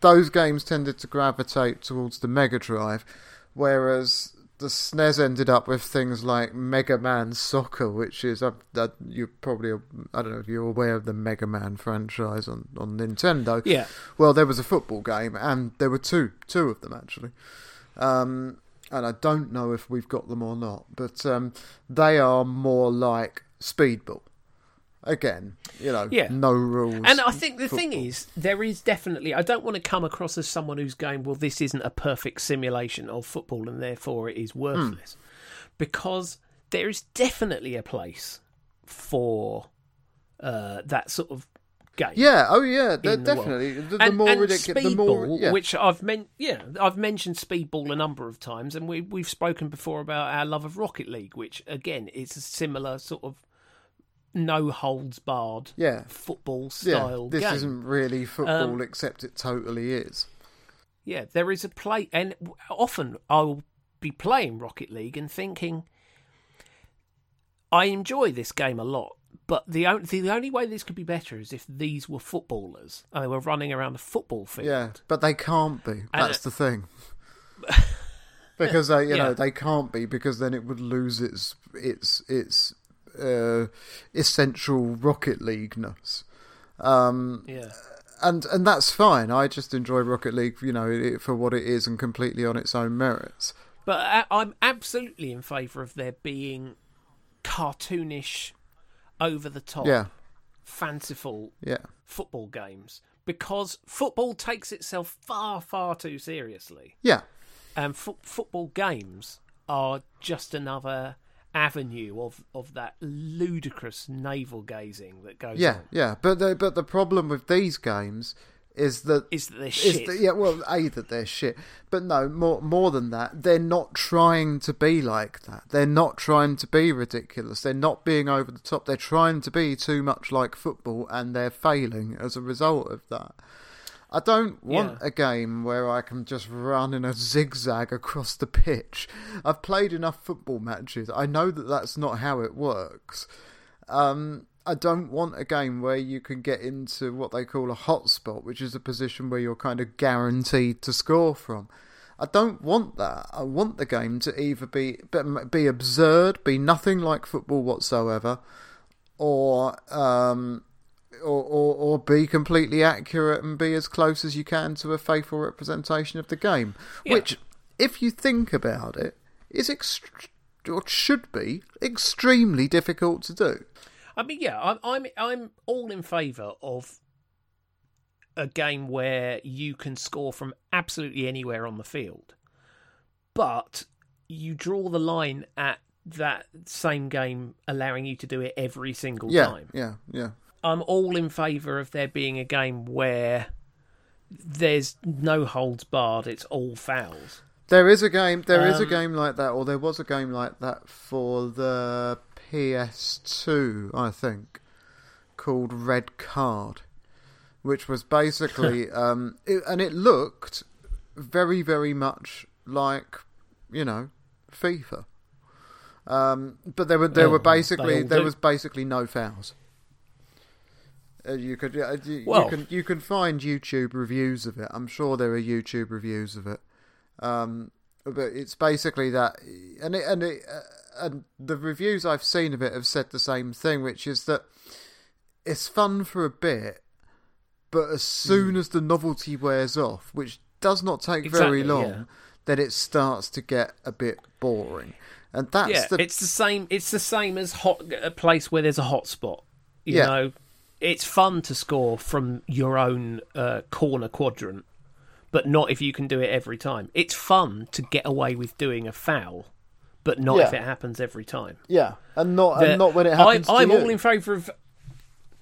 those games tended to gravitate towards the Mega Drive, whereas the S N E S ended up with things like Mega Man Soccer, which is uh, uh, you probably I don't know if you're aware of the Mega Man franchise on, on Nintendo. Yeah. Well, there was a football game, and there were two two of them actually. Um, and I don't know if we've got them or not, but um, they are more like Speedball. Again, you know, yeah. no rules. And I think the football. thing is, there is definitely... I don't want to come across as someone who's going, well, this isn't a perfect simulation of football and therefore it is worthless. Mm. Because there is definitely a place for uh, that sort of game. Yeah, oh yeah, definitely. The, the, and, the more ridiculous, the more yeah. which I've meant. Yeah, I've mentioned Speedball a number of times, and we we've spoken before about our love of Rocket League, which again is a similar sort of no holds barred, yeah. football style. Yeah, this game. Isn't really football, um, except it totally is. Yeah, there is a play, and often I'll be playing Rocket League and thinking, I enjoy this game a lot. But the only, the only way this could be better is if these were footballers and they were running around a football field. Yeah, but they can't be. That's and, the thing. Because they, you yeah. know, they can't be, because then it would lose its its its uh, essential Rocket League-ness. Um, yeah. And and that's fine. I just enjoy Rocket League, you know, for what it is and completely on its own merits. But I, I'm absolutely in favour of there being cartoonish, over-the-top, yeah. fanciful yeah. football games, because football takes itself far, far too seriously. Yeah. And fo- football games are just another avenue of of that ludicrous navel gazing that goes yeah, on. Yeah, yeah. But the, but the problem with these games is that is that they're shit. That, yeah, well, A, that they're shit. But no, more more than that, they're not trying to be like that. They're not trying to be ridiculous. They're not being over the top. They're trying to be too much like football, and they're failing as a result of that. I don't want yeah. a game where I can just run in a zigzag across the pitch. I've played enough football matches. I know that that's not how it works. Um, I don't want a game where you can get into what they call a hotspot, which is a position where you're kind of guaranteed to score from. I don't want that. I want the game to either be be absurd, be nothing like football whatsoever, or... Um, Or, or or be completely accurate and be as close as you can to a faithful representation of the game, yeah. which, if you think about it, is ext- or should be extremely difficult to do. I mean, yeah, I'm I'm I'm all in favour of a game where you can score from absolutely anywhere on the field, but you draw the line at that same game allowing you to do it every single yeah, time. Yeah, yeah, yeah. I'm all in favour of there being a game where there's no holds barred, it's all fouls. There is a game there um, is a game like that, or there was a game like that for the P S two, I think, called Red Card, which was basically um it, and it looked very, very much like, you know, FIFA. Um but there were there yeah, were basically there was basically no fouls. You could you, well, you can you can find YouTube reviews of it. I'm sure there are YouTube reviews of it. Um, but it's basically that, and it, and it, uh, and the reviews I've seen of it have said the same thing, which is that it's fun for a bit, but as soon mm. as the novelty wears off, which does not take exactly, very long, yeah. then it starts to get a bit boring. And that's yeah, the... it's the same. It's the same as hot a place where there's a hotspot. You yeah. know. It's fun to score from your own uh, corner quadrant, but not if you can do it every time. It's fun to get away with doing a foul, but not yeah. if it happens every time. Yeah, and not the, and not when it happens. I, to I'm you. all in favour of.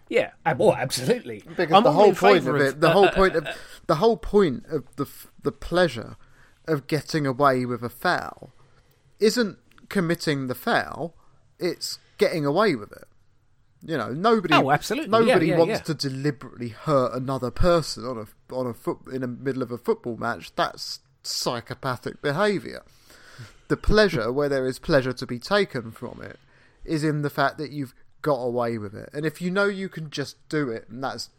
Yeah, well, absolutely. Because I'm the whole point of it, the uh, whole point of uh, uh, the whole point of the the pleasure of getting away with a foul isn't committing the foul; it's getting away with it. You know, nobody. Oh, absolutely. Nobody yeah, yeah, wants yeah. to deliberately hurt another person on a on a foot in the middle of a football match. That's psychopathic behaviour. The pleasure, where there is pleasure to be taken from it, is in the fact that you've got away with it. And if you know you can just do it, and that's,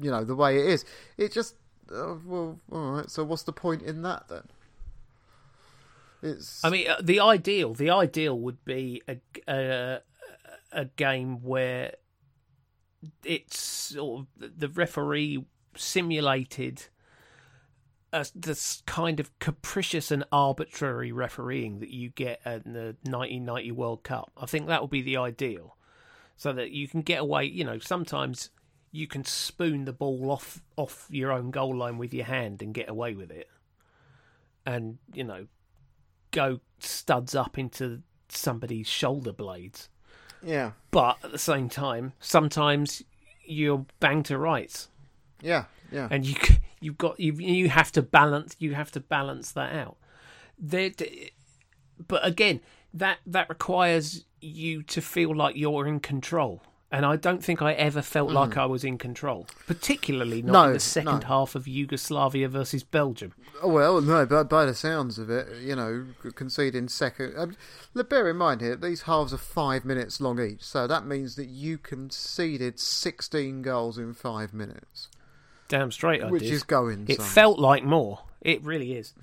you know, the way it is, it just oh, well, all right. So what's the point in that then? It's. I mean, uh, the ideal. The ideal would be a. a a game where it's sort of the referee simulated a, this kind of capricious and arbitrary refereeing that you get in the nineteen ninety World Cup. I think that would be the ideal, so that you can get away, you know, sometimes you can spoon the ball off, off your own goal line with your hand and get away with it. And, you know, go studs up into somebody's shoulder blades. Yeah. But at the same time, sometimes you're banged to rights. Yeah, yeah. And you you've got you you have to balance you have to balance that out. There, but again, that that requires you to feel like you're in control. And I don't think I ever felt mm. like I was in control, particularly not no, in the second no. half of Yugoslavia versus Belgium. Oh, well, no, but by the sounds of it, you know, conceding second... Um, bear in mind here, these halves are five minutes long each, so that means that you conceded sixteen goals in five minutes. Damn straight I which did. Which is going It some. felt like more. It really is.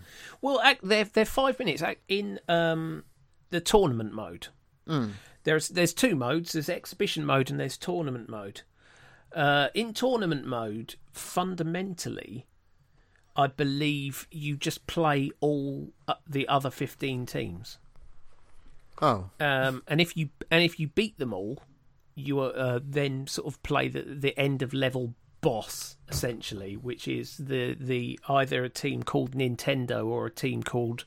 Well, they're, they're five minutes in um, the tournament mode. Mm. There's there's two modes. There's exhibition mode and there's tournament mode. Uh, in tournament mode, fundamentally, I believe you just play all the other fifteen teams. Oh. Um, and if you and if you beat them all, you are, uh, then sort of play the, the end of level boss essentially, which is the the either a team called Nintendo or a team called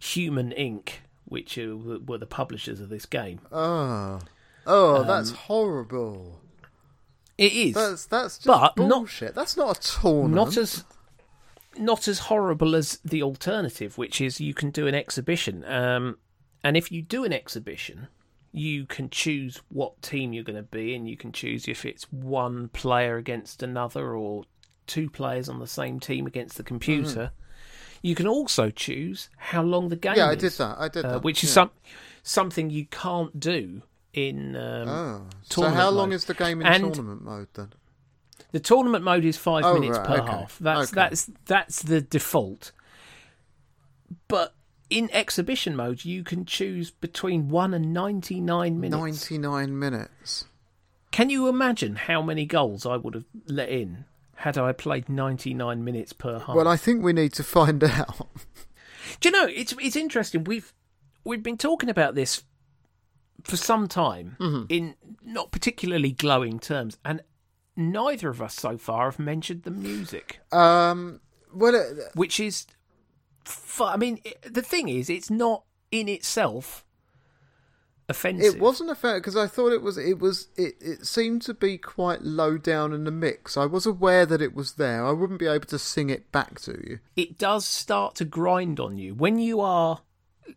Human Incorporated, which were the publishers of this game. Oh, oh um, that's horrible. It is. That's, that's just but bullshit. Not, that's not a tournament. Not as, not as horrible as the alternative, which is you can do an exhibition. Um, and if you do an exhibition, you can choose what team you're going to be in. You can choose if it's one player against another or two players on the same team against the computer. Mm-hmm. You can also choose how long the game yeah, is. Yeah, I did that. I did uh, that. Which is yeah. some, something you can't do in um, oh, so how long mode. Is the game in and tournament mode then? The tournament mode is five oh, minutes right, per okay. half. That's okay. that's that's the default. But in exhibition mode, you can choose between one and ninety-nine minutes. Ninety-nine minutes. Can you imagine how many goals I would have let in had I played ninety-nine minutes per half? Well, I think we need to find out. Do you know, it's it's interesting. We've we've been talking about this for some time mm-hmm. in not particularly glowing terms, and neither of us so far have mentioned the music. Um, well, it, which is, fu- I mean, it, the thing is, it's not in itself offensive. It wasn't offensive because I thought it was. It was. It, it seemed to be quite low down in the mix. I was aware that it was there. I wouldn't be able to sing it back to you. It does start to grind on you when you are,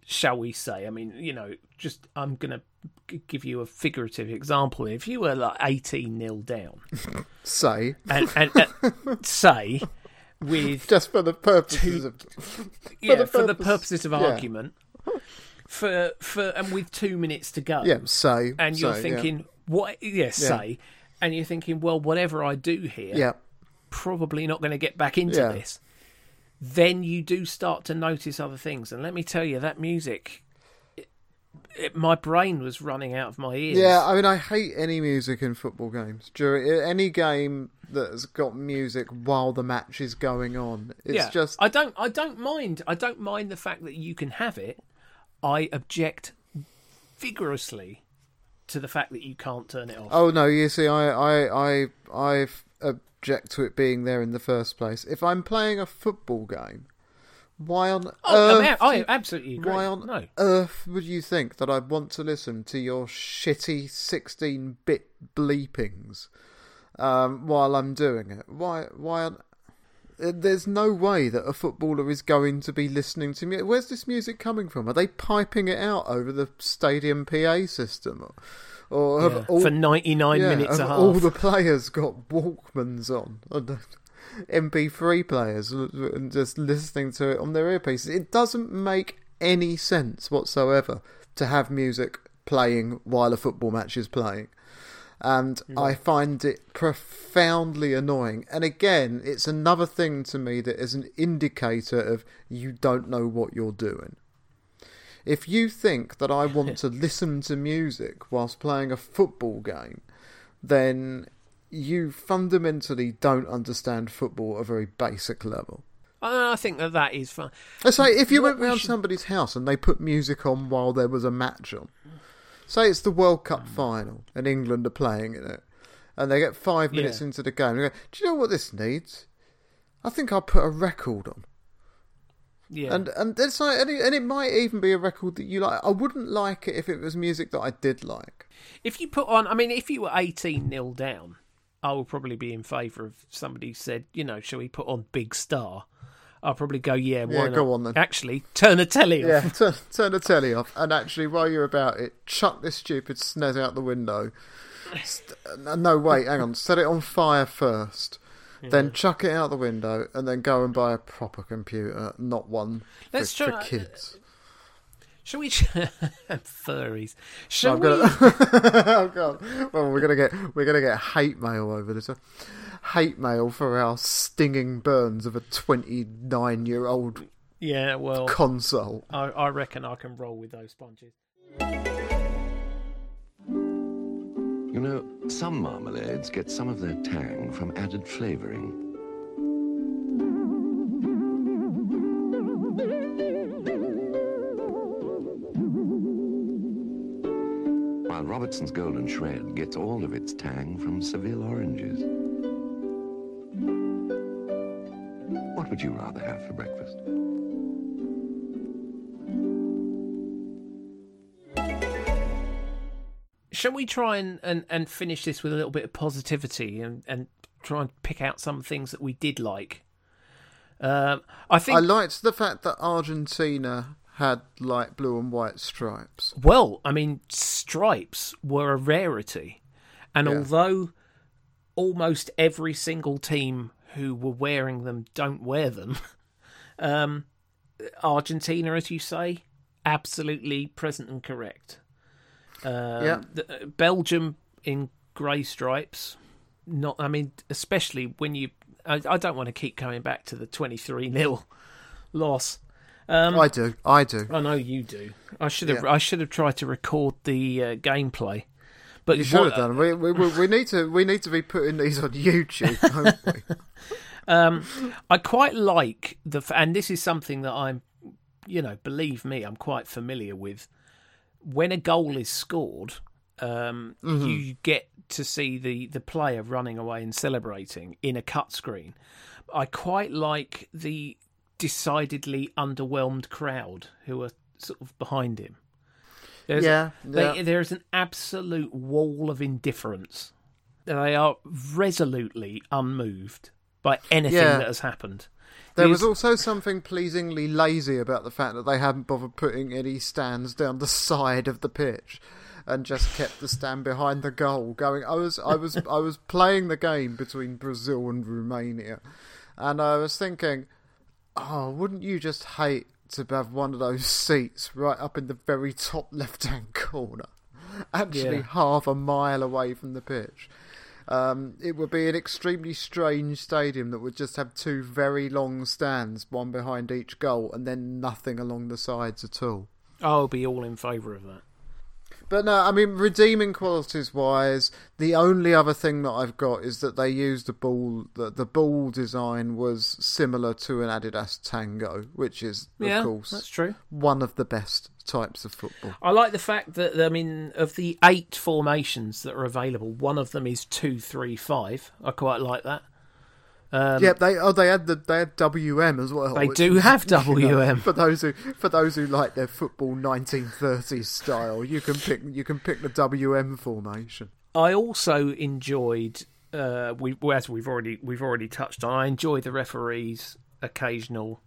shall we say? I mean, you know, just I'm gonna give you a figurative example. If you were like eighteen nil down, say and, and uh, say with just for the purposes two, of for yeah the purpose, for the purposes of yeah. argument. For for and with two minutes to go, yeah. Say, and you're say, thinking, yeah. what? Yes, yeah, say, yeah. and you're thinking, well, whatever I do here, yeah. probably not going to get back into yeah. this. Then you do start to notice other things, and let me tell you, that music, it, it, my brain was running out of my ears. Yeah, I mean, I hate any music in football games. During any game that's got music while the match is going on, it's yeah. just I don't, I don't mind. I don't mind the fact that you can have it. I object vigorously to the fact that you can't turn it off. Oh no, you see, I, I, I, I object to it being there in the first place. If I'm playing a football game, why on oh, earth? I absolutely agree. Why on no. earth would you think that I'd want to listen to your shitty sixteen-bit bleepings um, while I'm doing it? Why? Why on? There's no way that a footballer is going to be listening to music. Where's this music coming from? Are they piping it out over the stadium P A system? Or have yeah, all, for ninety-nine yeah, minutes a half. All the players got Walkmans on, M P three players, and just listening to it on their earpieces. It doesn't make any sense whatsoever to have music playing while a football match is playing. And no. I find it profoundly annoying. And again, it's another thing to me that is an indicator of you don't know what you're doing. If you think that I want to listen to music whilst playing a football game, then you fundamentally don't understand football at a very basic level. I think that that is fun. It's like if you what went round we should... somebody's house and they put music on while there was a match on. Say it's the World Cup final and England are playing in it, and they get five minutes yeah. into the game. They go, do you know what this needs? I think I'll put a record on. Yeah, and and it's like, and it might even be a record that you like. I wouldn't like it if it was music that I did like. If you put on, I mean, if you were eighteen nil down, I would probably be in favour of somebody said, you know, shall we put on Big Star? I'll probably go, yeah, why yeah, not? Go on then. Actually, turn the telly off. Yeah, turn, turn the telly off. And actually, while you're about it, chuck this stupid S N E S out the window. St- no, wait, hang on. Set it on fire first. Yeah. Then chuck it out the window and then go and buy a proper computer, not one Let's for, try, for kids. Uh, Shall we... Furries. Shall we... Gonna... oh, God. Well, we're going to get we're gonna get hate mail over this. Hate mail for our stinging burns of a twenty-nine-year-old yeah, well, console. I, I reckon I can roll with those sponges. You know, some marmalades get some of their tang from added flavouring. While Robertson's Golden Shred gets all of its tang from Seville oranges. What would you rather have for breakfast? shall we try and, and, and finish this with a little bit of positivity and, and try and pick out some things that we did like? Um, I think I liked the fact that Argentina had light blue and white stripes. Well, I mean, stripes were a rarity. And yeah. although almost every single team who were wearing them don't wear them, um, Argentina, as you say, absolutely present and correct. Um, yeah. the, uh, Belgium in grey stripes. Not, I mean, especially when you... I, I don't want to keep coming back to the twenty-three nil loss. Um, I do, I do. I know you do. I should have. Yeah. I should have tried to record the uh, gameplay. But you should what, have done. We, we, we need to. We need to be putting these on YouTube, don't we? um, I quite like the, and this is something that I'm, you know, believe me, I'm quite familiar with. When a goal is scored, um, mm-hmm. you get to see the, the player running away and celebrating in a cut screen. I quite like the decidedly underwhelmed crowd who are sort of behind him. There's, yeah, yeah. They, there is an absolute wall of indifference. They are resolutely unmoved by anything yeah. that has happened. There was also something pleasingly lazy about the fact that they hadn't bothered putting any stands down the side of the pitch and just kept the stand behind the goal going. I was I was I was playing the game between Brazil and Romania, and I was thinking, oh, wouldn't you just hate to have one of those seats right up in the very top left-hand corner, actually yeah. half a mile away from the pitch? Um, it would be an extremely strange stadium that would just have two very long stands, one behind each goal, and then nothing along the sides at all. I'll be all in favour of that. But no, I mean, redeeming qualities-wise, the only other thing that I've got is that they used the ball, the, the ball design was similar to an Adidas Tango, which is, of yeah, course, that's true. One of the best types of football. I like the fact that, I mean, of the eight formations that are available, one of them is two three five. I quite like that. Um, yeah, they oh they had the they had W M as well. They which, do have W M, you know, for those who for those who like their football nineteen thirties style. You can pick you can pick the W M formation. I also enjoyed uh, we well, as we've already we've already touched on. I enjoy the referees' occasional.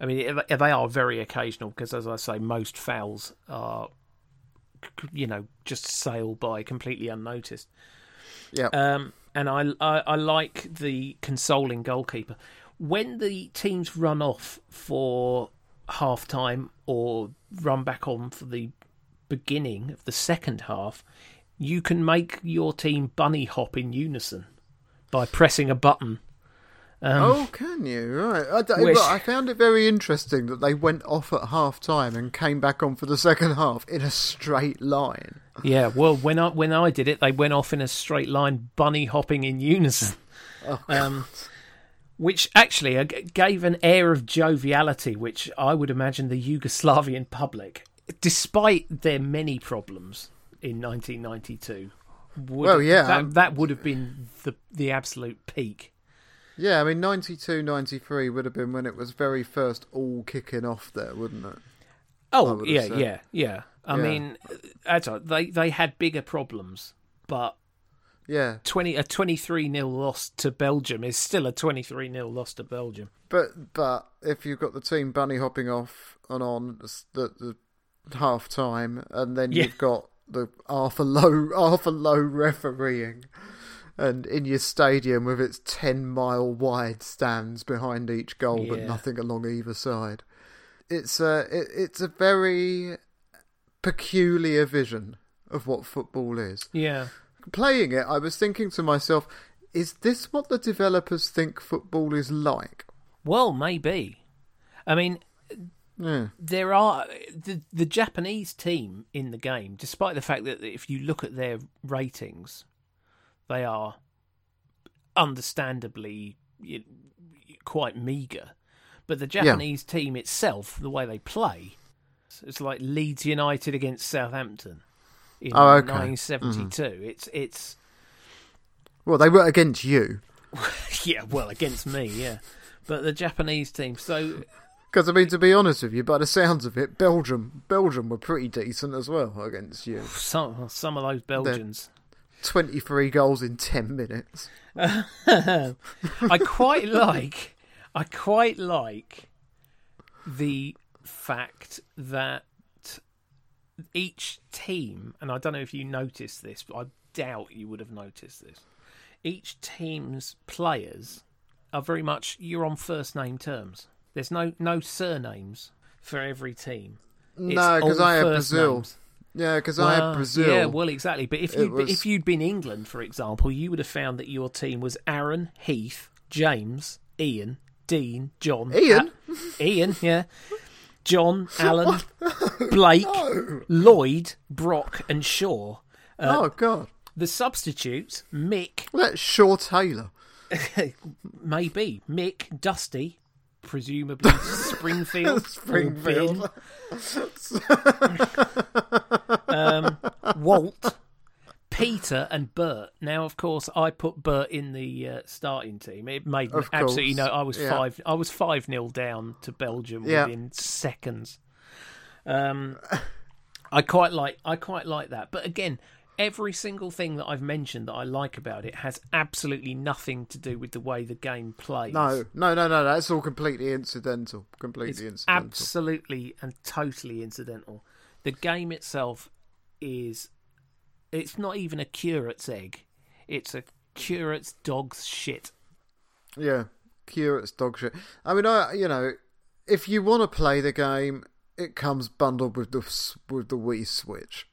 I mean, they are very occasional because, as I say, most fouls are, you know, just sail by completely unnoticed. Yeah. Um, And I, I, I like the consoling goalkeeper. When the teams run off for half-time or run back on for the beginning of the second half, you can make your team bunny hop in unison by pressing a button. Um, oh, can you? Right. I, d- which... Look, I found it very interesting that they went off at half-time and came back on for the second half in a straight line. Yeah, well, when I when I did it, they went off in a straight line, bunny hopping in unison, oh, um, which actually gave an air of joviality, which I would imagine the Yugoslavian public, despite their many problems in nineteen ninety-two, would, well, yeah, that, um... that would have been the the absolute peak. Yeah, I mean, ninety-two ninety-three would have been when it was very first all kicking off there, wouldn't it? Oh, yeah, said. yeah, yeah. I yeah. mean, they they had bigger problems, but yeah, twenty a twenty-three nil loss to Belgium is still a twenty-three nil loss to Belgium. But but if you've got the team bunny hopping off and on the, the half time, and then yeah. you've got the Arthur Lowe, Arthur Lowe refereeing. And in your stadium with its ten mile wide stands behind each goal, yeah. but nothing along either side. It's a, it, it's a very peculiar vision of what football is. Yeah. Playing it, I was thinking to myself, is this what the developers think football is like? Well, maybe. I mean, yeah. there are the, the Japanese team in the game, despite the fact that if you look at their ratings, they are understandably quite meagre. But the Japanese yeah. team itself, the way they play, it's like Leeds United against Southampton in oh, okay. nineteen seventy-two. Mm-hmm. It's it's Well, they were against you. yeah, well, against me, yeah. But the Japanese team. So Because, I mean, to be honest with you, by the sounds of it, Belgium Belgium were pretty decent as well against you. Some some of those Belgians. They're twenty-three goals in ten minutes. I quite like... I quite like the fact that each team, and I don't know if you noticed this, but I doubt you would have noticed this, each team's players are very much, you're on first name terms. There's no, no surnames for every team. It's no, because I had Brazil. Names. Yeah, because well, I had Brazil. Yeah, well, exactly. But if you'd, was... if you'd been England, for example, you would have found that your team was Aaron, Heath, James, Ian, Dean, John. Ian? A- Ian, yeah. John, Alan, Blake, no. Lloyd, Brock and Shaw. Uh, oh, God. The substitutes, Mick. That's Shaw Taylor. Maybe. Mick, Dusty, presumably Springfield. Springfield. um, Walt, Peter and Bert. Now, of course, I put Bert in the uh, starting team. It made of absolutely course. no. I was yeah. five. I was five nil down to Belgium yeah. within seconds. Um, I quite like. I quite like that. But again, every single thing that I've mentioned that I like about it has absolutely nothing to do with the way the game plays. No, no, no, no. That's all completely incidental. Completely it's incidental. Absolutely and totally incidental. The game itself is. It's not even a curate's egg. It's a curate's dog's shit. Yeah, curate's dog shit. I mean, I you know, if you want to play the game, it comes bundled with the with the Wii Switch.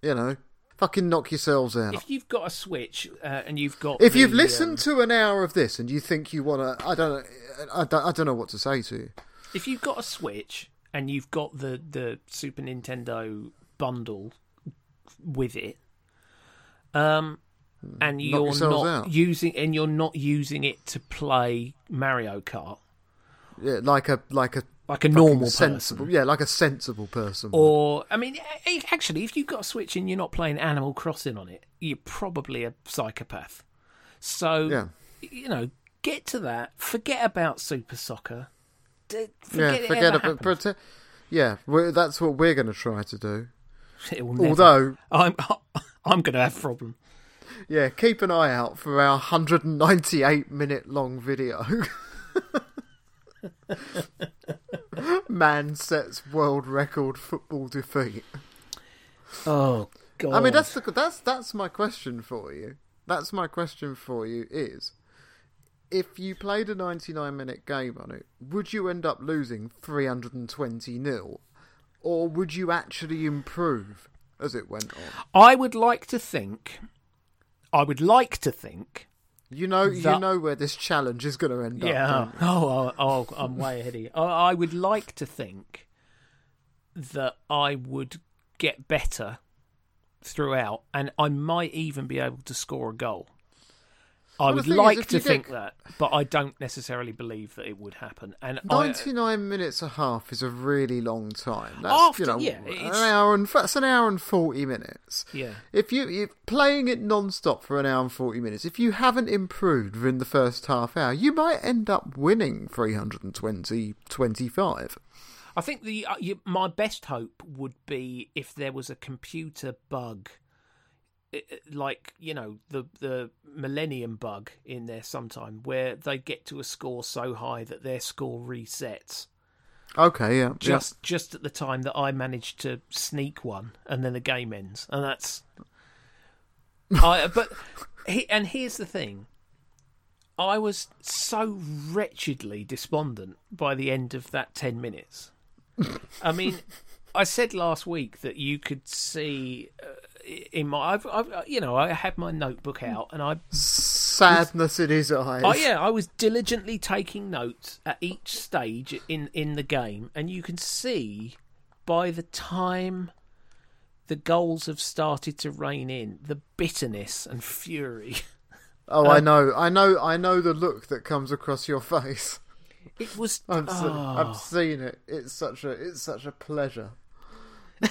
You know, fucking knock yourselves out. If you've got a Switch uh, and you've got, if the, you've listened um, to an hour of this and you think you want to, I don't, I don't, I don't know what to say to you. If you've got a Switch and you've got the the Super Nintendo bundle with it. Um, and you're not out. using, and you're not using it to play Mario Kart. Yeah, like a like a like a normal sensible, person. Yeah, like a sensible person. Or I mean, actually, if you've got a Switch and you're not playing Animal Crossing on it, you're probably a psychopath. So yeah. you know, get to that. Forget about Super Soccer. Forget yeah, it forget about. Prote- yeah, that's what we're going to try to do. It will never. Although I'm. I'm going to have a problem. Yeah, keep an eye out for our one hundred ninety-eight minute long video. Man sets world record football defeat. Oh, God. I mean, that's the, that's that's my question for you. That's my question for you is, if you played a ninety-nine minute game on it, would you end up losing three hundred twenty nil? Or would you actually improve as it went on? I would like to think, I would like to think... You know that, you know where this challenge is going to end yeah, up. Yeah, oh, oh, oh, I'm way ahead of you. I would like to think that I would get better throughout, and I might even be able to score a goal. I would like to think that, but I don't necessarily believe that it would happen. And ninety-nine I, minutes a half is a really long time. That's, after, you know, yeah, an hour and that's an hour and forty minutes. Yeah, if you if playing it non-stop for an hour and forty minutes, if you haven't improved within the first half hour, you might end up winning three hundred twenty, twenty-five. I think the uh, you, my best hope would be if there was a computer bug. It, like, you know, the the millennium bug in there sometime where they get to a score so high that their score resets. Okay, yeah. Just yeah. just at the time that I managed to sneak one, and then the game ends. And that's I but he, and here's the thing. I was so wretchedly despondent by the end of that ten minutes. I mean, I said last week that you could see uh, in my, I've, I've, you know, I had my notebook out and I sadness was, in his eyes. Oh yeah, I was diligently taking notes at each stage in, in the game, and you can see by the time the goals have started to rain in, the bitterness and fury. Oh, um, I know, I know, I know the look that comes across your face. It was. I've oh. seen it. It's such a. It's such a pleasure.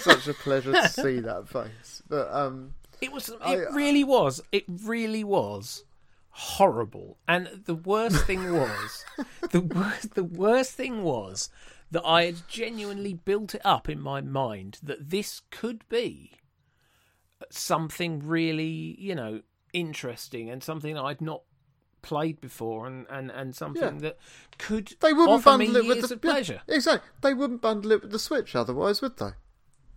Such a pleasure to see that face. But um, it was. It I, really was. It really was horrible. And the worst thing was, the worst. The worst thing was that I had genuinely built it up in my mind that this could be something really, you know, interesting and something I'd not played before, and, and, and something yeah. that could they wouldn't offer bundle me it with years the, of pleasure. Yeah, exactly. They wouldn't bundle it with the Switch otherwise, would they?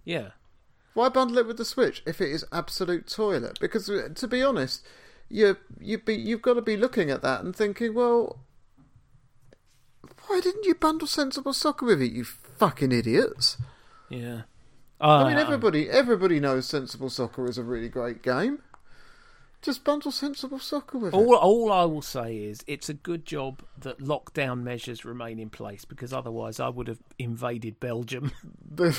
Yeah. Why bundle it with the Switch if it is absolute toilet? Because, to be honest, you you'd be you've got to be looking at that and thinking, well, why didn't you bundle Sensible Soccer with it, you fucking idiots? Yeah. Uh, I mean, everybody everybody knows Sensible Soccer is a really great game. Just bundle Sensible Soccer with all, it. All I will say is it's a good job that lockdown measures remain in place, because otherwise I would have invaded Belgium. Via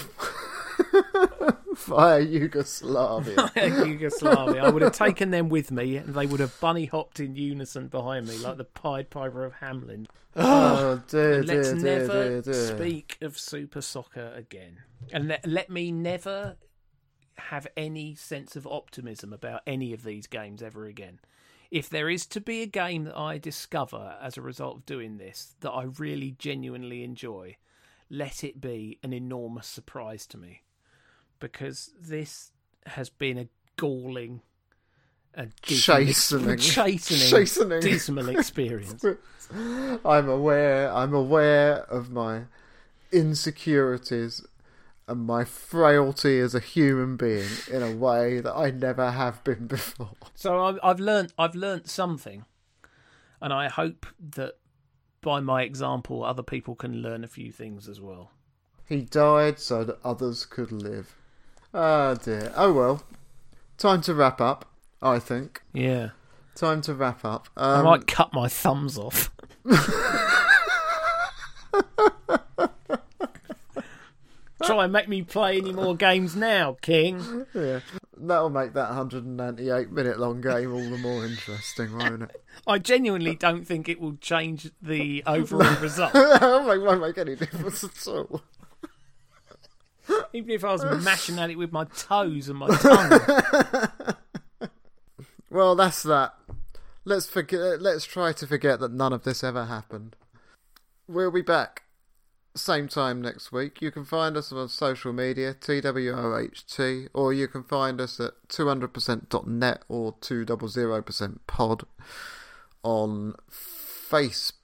Yugoslavia. Via Yugoslavia. I would have taken them with me, and they would have bunny hopped in unison behind me like the Pied Piper of Hamelin. Oh, oh dear, dear, let's dear, never dear, dear. speak of Super Soccer again. And let, let me never have any sense of optimism about any of these games ever again. If there is to be a game that I discover as a result of doing this that I really genuinely enjoy, let it be an enormous surprise to me, because this has been a galling, a chastening, chastening, chastening, dismal experience. I'm aware, I'm aware of my insecurities and my frailty as a human being in a way that I never have been before. So I've learnt, I've learnt something, and I hope that by my example, other people can learn a few things as well. He died so that others could live. Ah, oh dear. Oh well. Time to wrap up, I think. Yeah. Time to wrap up. Um, I might cut my thumbs off. Try and make me play any more games now, King. Yeah, that'll make that one hundred ninety-eight minute long game all the more interesting, won't it? I genuinely don't think it will change the overall result. It won't make any difference at all. Even if I was mashing at it with my toes and my tongue. Well, that's that. Let's forget. Let's try to forget that none of this ever happened. We'll be back same time next week. You can find us on social media, T W O H T, or you can find us at two hundred percent dot net or two hundred percent pod on Facebook.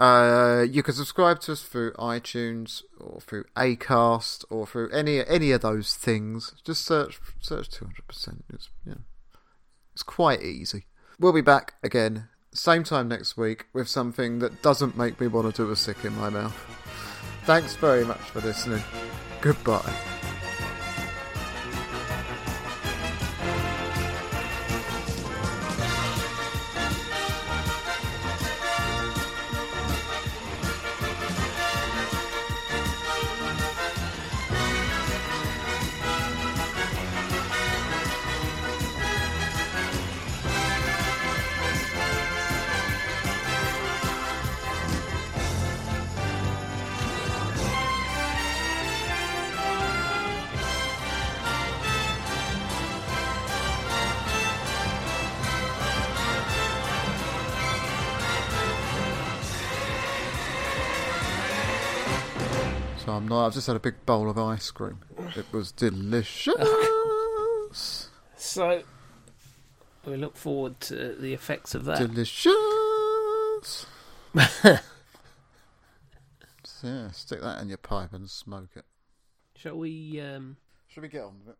Uh, you can subscribe to us through iTunes or through Acast or through any any of those things. Just search search two hundred percent. It's, yeah, it's quite easy. We'll be back again same time next week with something that doesn't make me want to do a sick in my mouth. Thanks very much for listening. Goodbye. No, I've just had a big bowl of ice cream. It was delicious. So, we look forward to the effects of that. Delicious. So, yeah, stick that in your pipe and smoke it. Shall we? Um... Shall we get on with it?